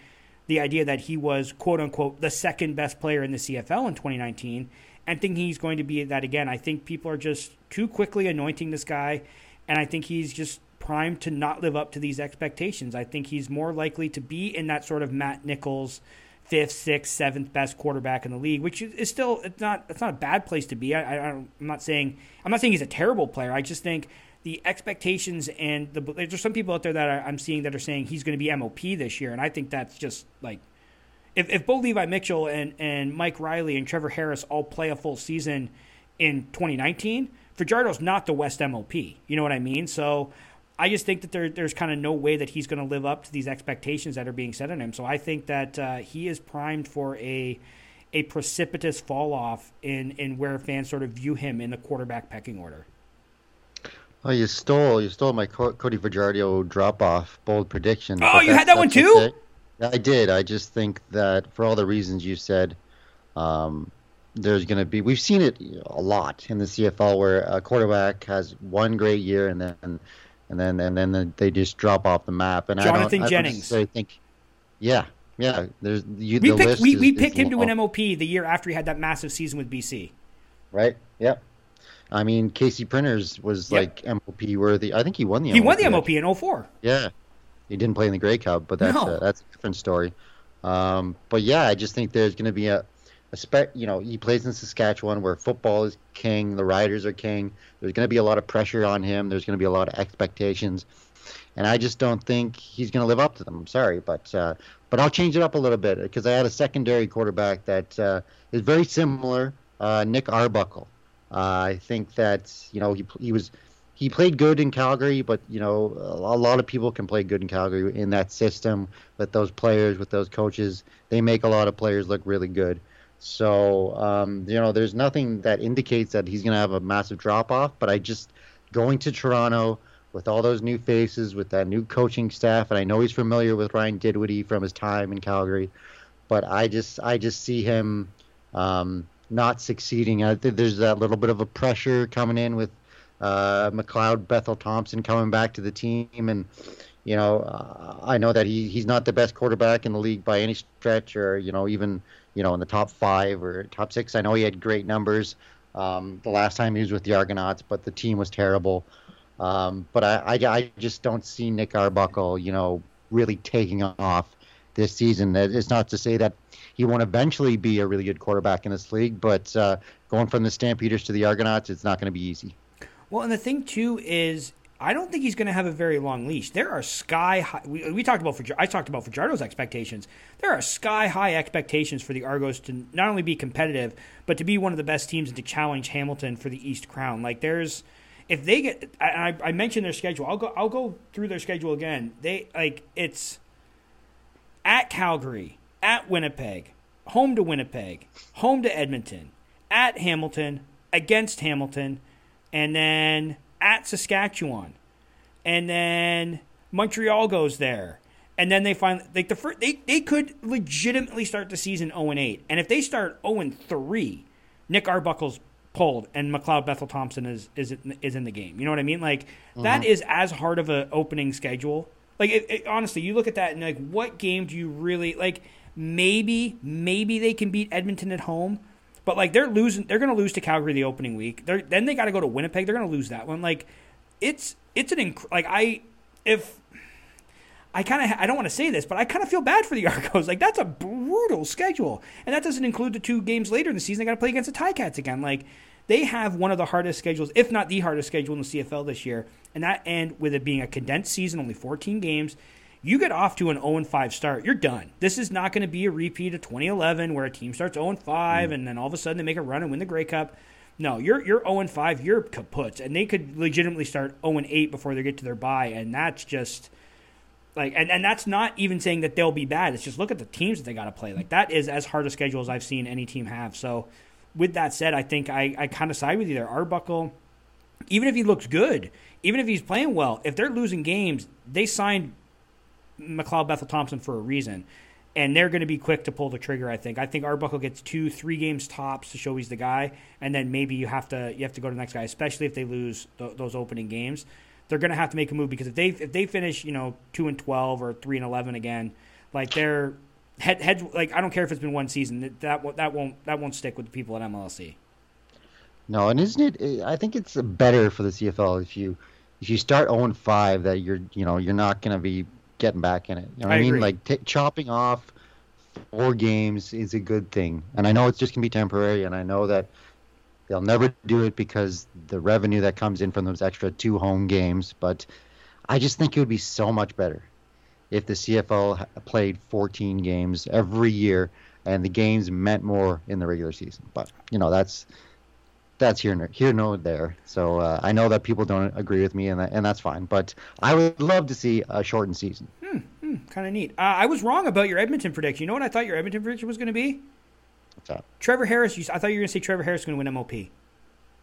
the idea that he was, quote-unquote, the second-best player in the C F L in twenty nineteen, and thinking he's going to be that again. I think people are just too quickly anointing this guy, and I think he's just primed to not live up to these expectations. I think he's more likely to be in that sort of Matt Nichols, fifth, sixth, seventh best quarterback in the league, which is still it's not it's not a bad place to be. I, I, I'm not saying I'm not saying he's a terrible player. I just think the expectations and the there's some people out there that I'm seeing that are saying he's going to be M O P this year, and I think that's just like if, if Bo Levi Mitchell and, and Mike Reilly and Trevor Harris all play a full season in twenty nineteen, Fajardo's not the West M O P. You know what I mean? So I just think that there there's kind of no way that he's going to live up to these expectations that are being set on him. So I think that uh, he is primed for a a precipitous fall off in in where fans sort of view him in the quarterback pecking order. Oh, you stole you stole my Cody Fajardo drop-off bold prediction. Oh, you had that one too? I did. I just think that for all the reasons you said, um, there's going to be – we've seen it a lot in the C F L where a quarterback has one great year and then and then and then they just drop off the map. And Jonathan I don't, Jennings. I think, yeah, yeah. There's you, we the picked, list we, is, we picked him to an M O P the year after he had that massive season with B C. Right, yeah. I mean, Casey Printers was, yep. like, M O P worthy. I think he won the he M O P. He won the M O P in oh four. Yeah. He didn't play in the Grey Cup, but that's, no. uh, that's a different story. Um, but, yeah, I just think there's going to be a, a spec. You know, he plays in Saskatchewan where football is king, the Riders are king. There's going to be a lot of pressure on him. There's going to be a lot of expectations. And I just don't think he's going to live up to them. I'm sorry, but uh, but I'll change it up a little bit because I had a secondary quarterback that uh, is very similar, uh, Nick Arbuckle. Uh, I think that, you know, he he was he played good in Calgary, but, you know, a lot of people can play good in Calgary in that system with those players, with those coaches. They make a lot of players look really good. So, um, you know, there's nothing that indicates that he's going to have a massive drop-off, but I just going to Toronto with all those new faces, with that new coaching staff, and I know he's familiar with Ryan Dinwiddie from his time in Calgary, but I just, I just see him um, – not succeeding. I think there's that little bit of a pressure coming in with uh, McLeod Bethel-Thompson coming back to the team, and you know uh, I know that he he's not the best quarterback in the league by any stretch, or you know even you know in the top five or top six. I know he had great numbers um, the last time he was with the Argonauts, but the team was terrible. Um, but I, I, I just don't see Nick Arbuckle, you know, really taking off this season. That it's not to say that he won't eventually be a really good quarterback in this league, but uh, going from the Stampeders to the Argonauts, it's not going to be easy. Well, and the thing, too, is I don't think he's going to have a very long leash. There are sky-high we, – we talked about for, I talked about Fajardo's expectations. There are sky-high expectations for the Argos to not only be competitive, but to be one of the best teams and to challenge Hamilton for the East Crown. Like, there's – if they get, I, I mentioned their schedule. I'll go. I'll go through their schedule again. They like it's at Calgary, at Winnipeg, home to Winnipeg, home to Edmonton, at Hamilton, against Hamilton, and then at Saskatchewan, and then Montreal goes there, and then they find like the first, they they could legitimately start the season oh and eight, and if they start oh and three, Nick Arbuckle's pulled and McLeod Bethel Thompson is is is in the game. You know what I mean? Like mm-hmm. that is as hard of an opening schedule. Like it, it, honestly, you look at that and like, what game do you really like? Maybe maybe they can beat Edmonton at home, but like they're losing. They're going to lose to Calgary the opening week. They're then they got to go to Winnipeg. They're going to lose that one. Like it's it's an inc- like I if I kind of I don't want to say this, but I kind of feel bad for the Argos. Like that's a brutal schedule, and that doesn't include the two games later in the season. They got to play against the Ticats again. Like. They have one of the hardest schedules, if not the hardest schedule in the C F L this year, and that and with it being a condensed season, only fourteen games, you get off to an oh and five start. You're done. This is not going to be a repeat of twenty eleven where a team starts oh and five mm. and then all of a sudden they make a run and win the Grey Cup. No, you're you're oh and five, you're kaput, and they could legitimately start oh and eight before they get to their bye, and that's just like and, and that's not even saying that they'll be bad. It's just look at the teams that they got to play. Like that is as hard a schedule as I've seen any team have. So with that said, I think I, I kind of side with you there. Arbuckle, even if he looks good, even if he's playing well, if they're losing games, they signed McLeod Bethel Thompson for a reason, and they're going to be quick to pull the trigger. I think. I think Arbuckle gets two, three games tops to show he's the guy, and then maybe you have to you have to go to the next guy, especially if they lose th- those opening games. They're going to have to make a move because if they if they finish you know two and twelve or three and eleven again, like they're. Head, head, like I don't care if it's been one season. That that, that won't that won't stick with the people at M L S C. No, and isn't it? I think it's better for the C F L if you if you start oh and five that you're you know you're not going to be getting back in it. You know what I, I mean? Agree. Like t- chopping off four games is a good thing, and I know it's just going to be temporary, and I know that they'll never do it because the revenue that comes in from those extra two home games. But I just think it would be so much better if the C F L played fourteen games every year and the games meant more in the regular season. But, you know, that's that's here, here nor there. So uh, I know that people don't agree with me, and that, and that's fine. But I would love to see a shortened season. Hmm, hmm, kind of neat. Uh, I was wrong about your Edmonton prediction. You know what I thought your Edmonton prediction was going to be? What's that? Trevor Harris. You, I thought you were going to say Trevor Harris was going to win M O P.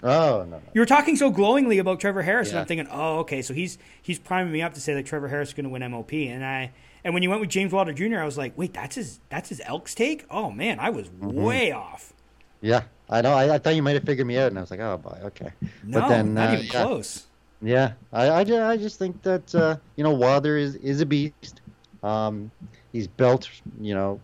Oh, no, no. You were talking so glowingly about Trevor Harris, yeah. And I'm thinking, oh, okay, so he's he's priming me up to say that Trevor Harris is going to win M O P. And I and when you went with James Wilder Junior, I was like, wait, that's his that's his Elks take? Oh, man, I was mm-hmm. way off. Yeah, I know. I, I thought you might have figured me out, and I was like, oh, boy, okay. No, but then, not uh, even yeah. close. Yeah, I, I, just, I just think that, uh, you know, Wilder is, is a beast. Um, he's built, you know,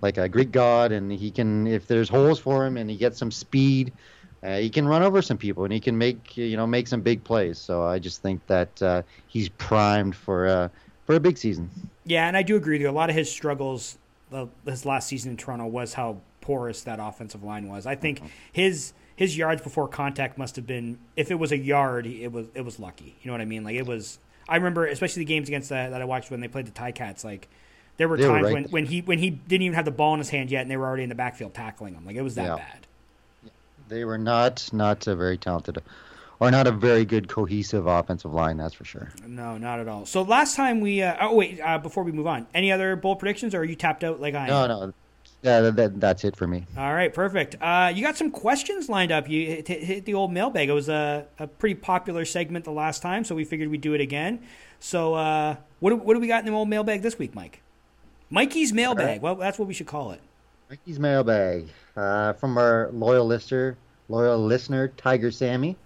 like a Greek god, and he can, if there's holes for him and he gets some speed, Uh, he can run over some people, and he can make you know make some big plays. So I just think that uh, he's primed for uh, for a big season. Yeah, and I do agree with you. A lot of his struggles uh, his last season in Toronto was how porous that offensive line was. I think mm-hmm. his his yards before contact must have been, if it was a yard, it was it was lucky. You know what I mean? Like it was. I remember, especially the games against that that I watched when they played the Ticats. Like there were they times were right when, when he when he didn't even have the ball in his hand yet, and they were already in the backfield tackling him. Like it was that yeah. bad. They were not not a very talented or not a very good cohesive offensive line, that's for sure. No, not at all. So last time we uh, – oh, wait, uh, before we move on, any other bold predictions or are you tapped out like I am? No, no. Yeah, that, that, that's it for me. All right, perfect. Uh, you got some questions lined up. You hit, hit the old mailbag. It was a, a pretty popular segment the last time, so we figured we'd do it again. So uh, what, do, what do we got in the old mailbag this week, Mike? Mikey's mailbag. Right. Well, that's what we should call it. Mikey's mailbag uh, from our loyal listener, loyal listener Tiger Sammy.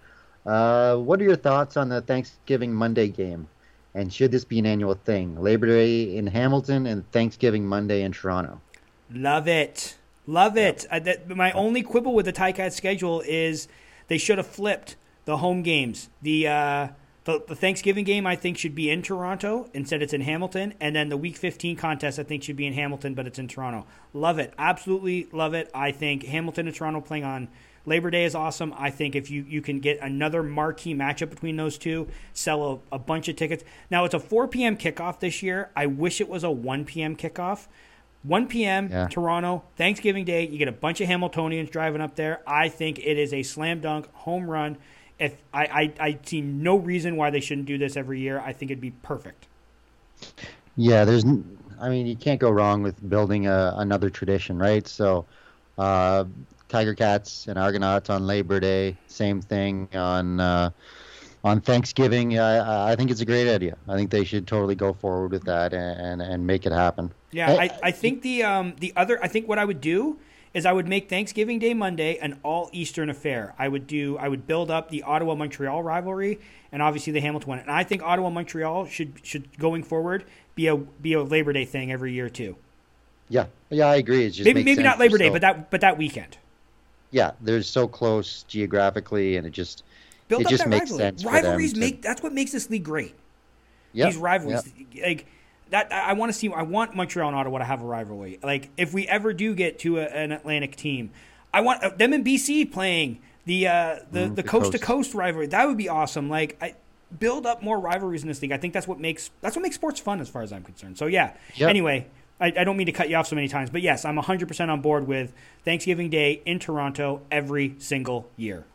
Uh, what are your thoughts on the Thanksgiving Monday game, and should this be an annual thing? Labor Day in Hamilton and Thanksgiving Monday in Toronto. Love it, love it. Yep. I, that, my yep. only quibble with the Ticats schedule is they should have flipped the home games. The uh, the, the Thanksgiving game, I think, should be in Toronto. Instead, it's in Hamilton. And then the Week fifteen contest, I think, should be in Hamilton, but it's in Toronto. Love it. Absolutely love it. I think Hamilton and Toronto playing on Labor Day is awesome. I think if you, you can get another marquee matchup between those two, sell a, a bunch of tickets. Now, it's a four p.m. kickoff this year. I wish it was a one p.m. kickoff. one p.m., yeah. Toronto, Thanksgiving Day. You get a bunch of Hamiltonians driving up there. I think it is a slam dunk, home run. If I, I, I see no reason why they shouldn't do this every year. I think it'd be perfect. Yeah, there's. I mean, you can't go wrong with building a, another tradition, right? So uh, Tiger Cats and Argonauts on Labor Day, same thing on uh, on Thanksgiving. I, I think it's a great idea. I think they should totally go forward with that and, and, and make it happen. Yeah, I, I, I think the um, the other I think what I would do is I would make Thanksgiving Day Monday an all Eastern affair. I would do I would build up the Ottawa Montreal rivalry and obviously the Hamilton one. And I think Ottawa Montreal should should going forward be a be a Labor Day thing every year too. Yeah. Yeah, I agree. It just maybe maybe not Labor Day, so, but that but that weekend. Yeah, they're so close geographically and it just build it up just that makes rivalry. Sense. Rivalries for them make to... that's what makes this league great. Yeah. These rivalries yeah. like That I want to see. I want Montreal and Ottawa to have a rivalry. Like if we ever do get to a, an Atlantic team, I want them in B C playing the uh, the, mm, the coast to coast rivalry. That would be awesome. Like I build up more rivalries in this league. I think that's what makes that's what makes sports fun as far as I'm concerned. So yeah. Yep. Anyway, I, I don't mean to cut you off so many times, but yes, I'm one hundred percent on board with Thanksgiving Day in Toronto every single year.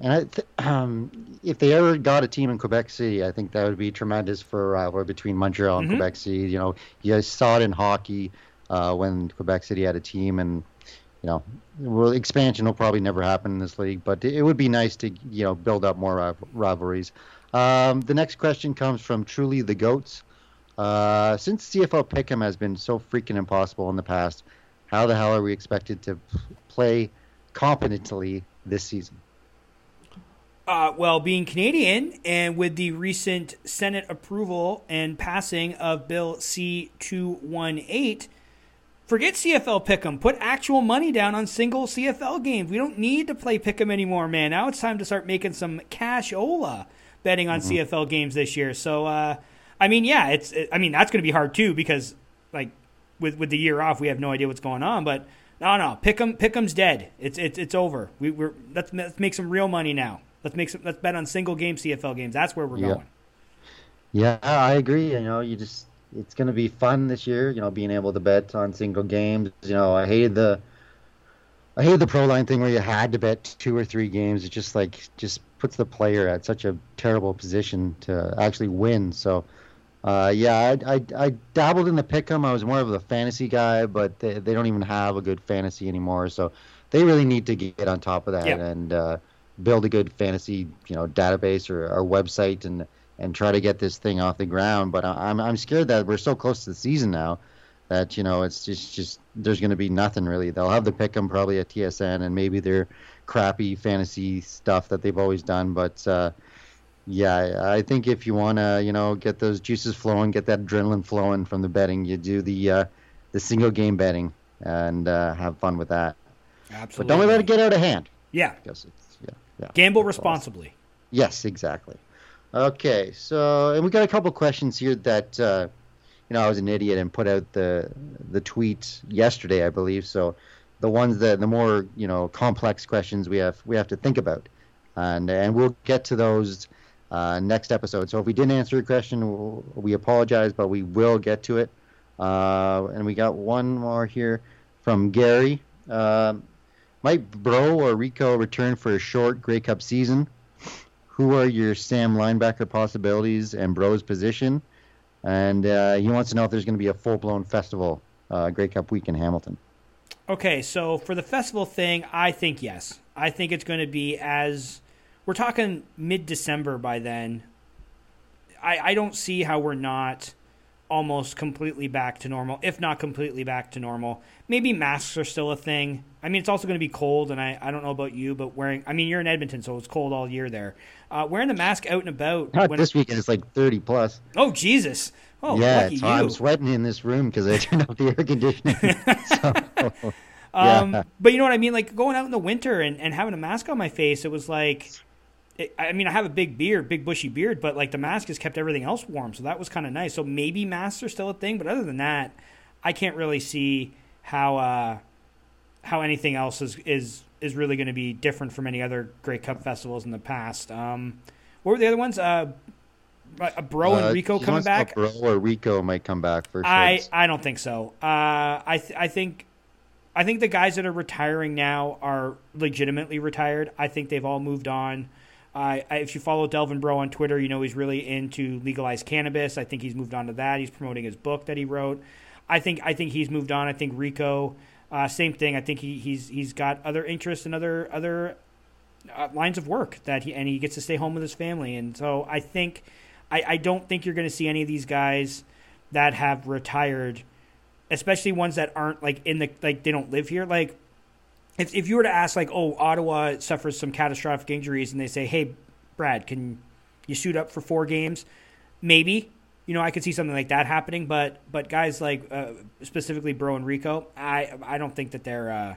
And I th- um, if they ever got a team in Quebec City, I think that would be tremendous for a rivalry between Montreal and mm-hmm. Quebec City. You know, you saw it in hockey uh, when Quebec City had a team, and you know, well, expansion will probably never happen in this league, but it would be nice to you know build up more rival- rivalries. Um, the next question comes from Truly the Goats. Uh, since C F L Pick'em has been so freaking impossible in the past, how the hell are we expected to p- play competently this season? Uh, well, being Canadian and with the recent Senate approval and passing of Bill C two eighteen, forget C F L Pick'em. Put actual money down on single C F L games. We don't need to play Pick'em anymore, man. Now it's time to start making some cashola betting on mm-hmm. C F L games this year. So, uh, I mean, yeah, it's. It, I mean, that's going to be hard too because, like, with with the year off, we have no idea what's going on, but. No, no, Pick'em, Pick'em's dead. It's it's it's over. We we're let's, let's make some real money now. Let's make some, let's bet on single game C F L games. That's where we're yeah. going. Yeah, I agree. You know, you just it's going to be fun this year. You know, being able to bet on single games. You know, I hated the I hated the pro line thing where you had to bet two or three games. It just like just puts the player at such a terrible position to actually win. So. Uh, yeah, I, I, I dabbled in the pick'em. I was more of a fantasy guy, but they, they don't even have a good fantasy anymore. So they really need to get on top of that yep. and uh, build a good fantasy, you know, database or, or website and and try to get this thing off the ground. But I, I'm I'm scared that we're so close to the season now that you know it's just just there's going to be nothing really. They'll have the pick'em probably at T S N and maybe their crappy fantasy stuff that they've always done, but. Uh, Yeah, I think if you want to, you know, get those juices flowing, get that adrenaline flowing from the betting, you do the uh, the single game betting and uh, have fun with that. Absolutely. But don't let it get out of hand. Yeah. I guess it's, yeah, yeah. Gamble responsibly. Yes, exactly. Okay, so and we got a couple questions here that, uh, you know, I was an idiot and put out the the tweet yesterday, I believe. So the ones that the more you know complex questions we have we have to think about, and and we'll get to those. Uh, next episode. So if we didn't answer your question, we'll, we apologize, but we will get to it. Uh, and we got one more here from Gary. Uh, might Breaux or Rico return for a short Grey Cup season? Who are your Sam linebacker possibilities and Breaux's position? And uh, he wants to know if there's going to be a full-blown festival uh, Grey Cup week in Hamilton. Okay, so for the festival thing, I think yes. I think it's going to be as... We're talking mid-December by then. I, I don't see how we're not almost completely back to normal, if not completely back to normal. Maybe masks are still a thing. I mean, it's also going to be cold, and I, I don't know about you, but wearing – I mean, you're in Edmonton, so it's cold all year there. Uh, wearing the mask out and about. Not when this it, weekend. It's like thirty plus. Oh, Jesus. Oh, yeah, lucky you. Yeah, I'm sweating in this room because I turned off the air conditioning. so, um, yeah. But you know what I mean? Like going out in the winter and, and having a mask on my face, it was like – it, I mean, I have a big beard, big bushy beard, but like the mask has kept everything else warm, so that was kind of nice. So maybe masks are still a thing, but other than that, I can't really see how uh, how anything else is is, is really going to be different from any other Grey Cup festivals in the past. Um, what were the other ones? Uh, Breaux and uh, Rico coming back? Breaux or Rico might come back for sure. I, I don't think so. Uh, I th- I think. I think the guys that are retiring now are legitimately retired. I think they've all moved on. Uh, I, if you follow Delvin Breaux on Twitter, you know he's really into legalized cannabis. I think he's moved on to that. He's promoting his book that he wrote. I think I think he's moved on. I think Rico, uh, same thing. I think he he's he's got other interests and other other uh, lines of work that he and he gets to stay home with his family. And so I think I, I don't think you're going to see any of these guys that have retired, especially ones that aren't like in the, like they don't live here. Like if if you were to ask like, oh, Ottawa suffers some catastrophic injuries and they say, hey, Brad, can you suit up for four games? Maybe, you know, I could see something like that happening, but, but guys like uh, specifically Breaux and Rico, I, I don't think that they're, uh,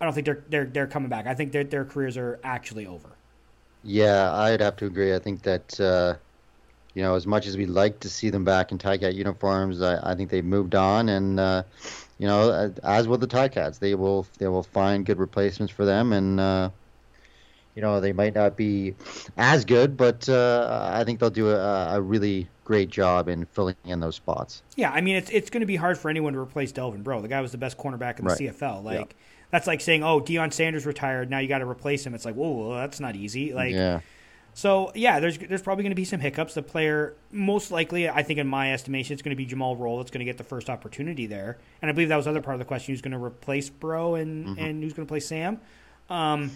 I don't think they're, they're, they're coming back. I think their their careers are actually over. Yeah, I'd have to agree. I think that, uh, you know, as much as we'd like to see them back in Ticat uniforms, I, I think they've moved on. And, uh, you know, as will the Ticats, they will they will find good replacements for them. And, uh, you know, they might not be as good, but uh, I think they'll do a, a really great job in filling in those spots. Yeah, I mean, it's it's going to be hard for anyone to replace Delvin Breaux. The guy was the best cornerback in the right. C F L. Like, yeah. That's like saying, oh, Deion Sanders retired, now you got to replace him. It's like, whoa, that's not easy. Like, yeah. So, yeah, there's there's probably going to be some hiccups. The player, most likely, I think in my estimation, it's going to be Jamal Roll that's going to get the first opportunity there. And I believe that was the other part of the question, who's going to replace Breaux and, mm-hmm. and who's going to play Sam. Um,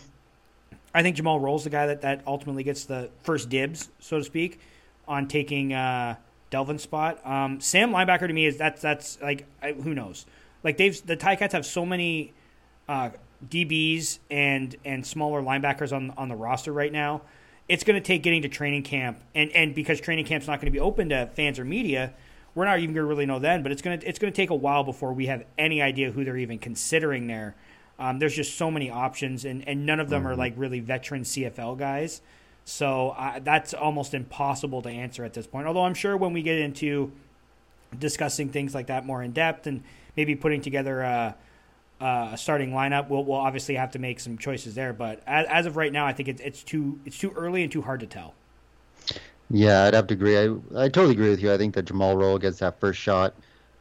I think Jamal Roll's the guy that, that ultimately gets the first dibs, so to speak, on taking uh, Delvin's spot. Um, Sam linebacker to me is that's, that's like, I, who knows? Like, they've the Ticats have so many uh, D Bs and, and smaller linebackers on on the roster right now. It's going to take getting to training camp, and, and because training camp's not going to be open to fans or media, we're not even going to really know then. But it's going to it's going to take a while before we have any idea who they're even considering there. Um, there's just so many options, and, and none of them mm-hmm. are like really veteran C F L guys. So uh, that's almost impossible to answer at this point. Although I'm sure when we get into discussing things like that more in depth and maybe putting together a uh, uh, starting lineup, we'll, we'll obviously have to make some choices there. But as, as of right now, I think it's, it's too it's too early and too hard to tell. Yeah, I'd have to agree. I, I totally agree with you. I think that Jamal Roll gets that first shot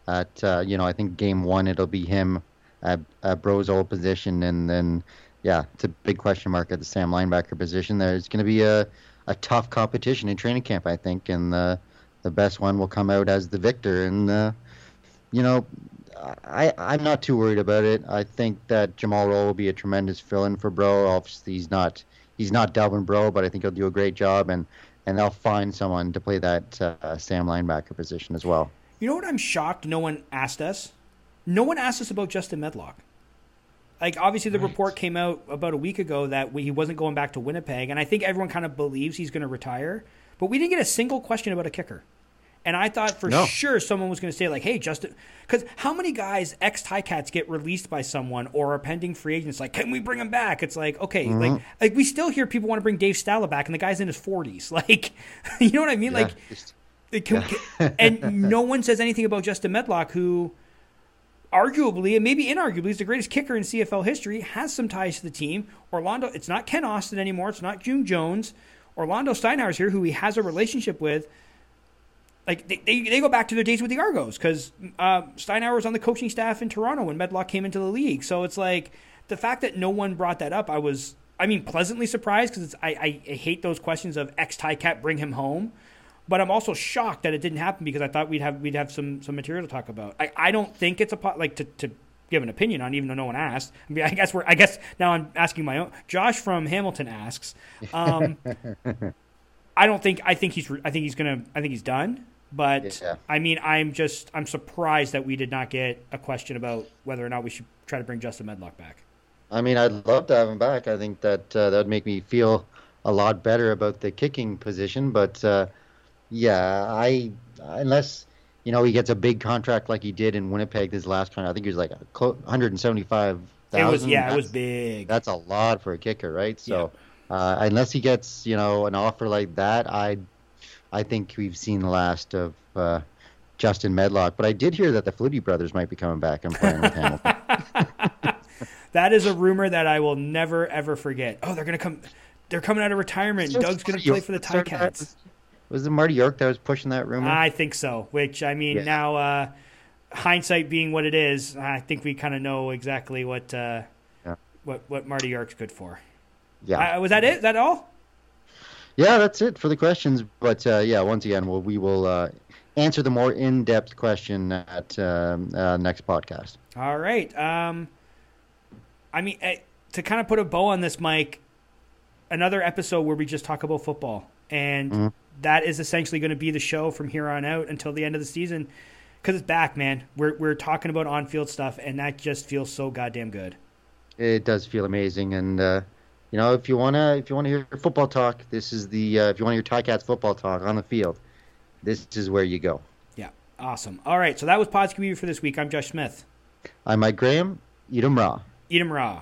at, uh, you know, I think game one, it'll be him at, at Breaux's old position. And then, yeah, it's a big question mark at the Sam linebacker position. There's going to be a, a tough competition in training camp, I think. And the, the best one will come out as the victor. And, uh, you know, I, I'm not too worried about it. I think that Jamal Roll will be a tremendous fill-in for Breaux. Obviously, he's not he's not Delvin Breaux, but I think he'll do a great job, and, and they'll find someone to play that uh, Sam linebacker position as well. You know what I'm shocked no one asked us? No one asked us about Justin Medlock. Like, obviously, the right. report came out about a week ago that he wasn't going back to Winnipeg, and I think everyone kind of believes he's going to retire, but we didn't get a single question about a kicker. And I thought for no. sure someone was going to say, like, hey, Justin, because how many guys, ex-Ticats, get released by someone or are pending free agents? Like, can we bring him back? It's like, okay, mm-hmm. like, like we still hear people want to bring Dave Stalla back, and the guy's in his forties. Like, you know what I mean? Yeah. Like, it can, yeah. can, and no one says anything about Justin Medlock, who arguably, and maybe inarguably, is the greatest kicker in C F L history, has some ties to the team. Orlando, it's not Ken Austin anymore. It's not June Jones. Orlando Steinhauer's here, who he has a relationship with. Like, they, they they go back to their days with the Argos because uh, Steinhauer was on the coaching staff in Toronto when Medlock came into the league. So it's like the fact that no one brought that up, I was, I mean, pleasantly surprised because I, I hate those questions of ex-Ticat, bring him home. But I'm also shocked that it didn't happen because I thought we'd have we'd have some some material to talk about. I, I don't think it's a – like to, to give an opinion on even though no one asked. I mean, I guess we're – I guess now I'm asking my own – Josh from Hamilton asks. Um, I don't think – I think he's I think he's going to – I think he's done. But, yeah. I mean, I'm just – I'm surprised that we did not get a question about whether or not we should try to bring Justin Medlock back. I mean, I'd love to have him back. I think that uh, that would make me feel a lot better about the kicking position. But, uh, yeah, I unless, you know, he gets a big contract like he did in Winnipeg this last time. I think he was like one hundred seventy-five thousand dollars. Yeah, it was big. That's a lot for a kicker, right? So. Yeah. uh, unless he gets, you know, an offer like that, I I think we've seen the last of uh, Justin Medlock. But I did hear that the Flutie brothers might be coming back and playing with Hamilton. That is a rumor that I will never, ever forget. Oh, they're going to come. They're coming out of retirement. Doug's going to play for the Ticats. Was it Marty York that was pushing that rumor? I think so, which, I mean, yeah. now uh, hindsight being what it is, I think we kind of know exactly what, uh, yeah. what what Marty York's good for. Yeah. Uh, was that it? Is that all? Yeah, that's it for the questions. But, uh, yeah, once again, we'll, we will uh, answer the more in-depth question at um, uh, next podcast. All right. Um, I mean, I, to kind of put a bow on this, Mike, another episode where we just talk about football. And mm-hmm. that is essentially going to be the show from here on out until the end of the season, because it's back, man. We're we're talking about on-field stuff, and that just feels so goddamn good. It does feel amazing, and uh, you know, if you wanna if you wanna hear football talk, this is the uh, if you want to hear Ticats football talk on the field, this is where you go. Yeah, awesome. All right, so that was Podskewee for this week. I'm Josh Smith. I'm Mike Graham. Eat 'em raw. Eat 'em raw.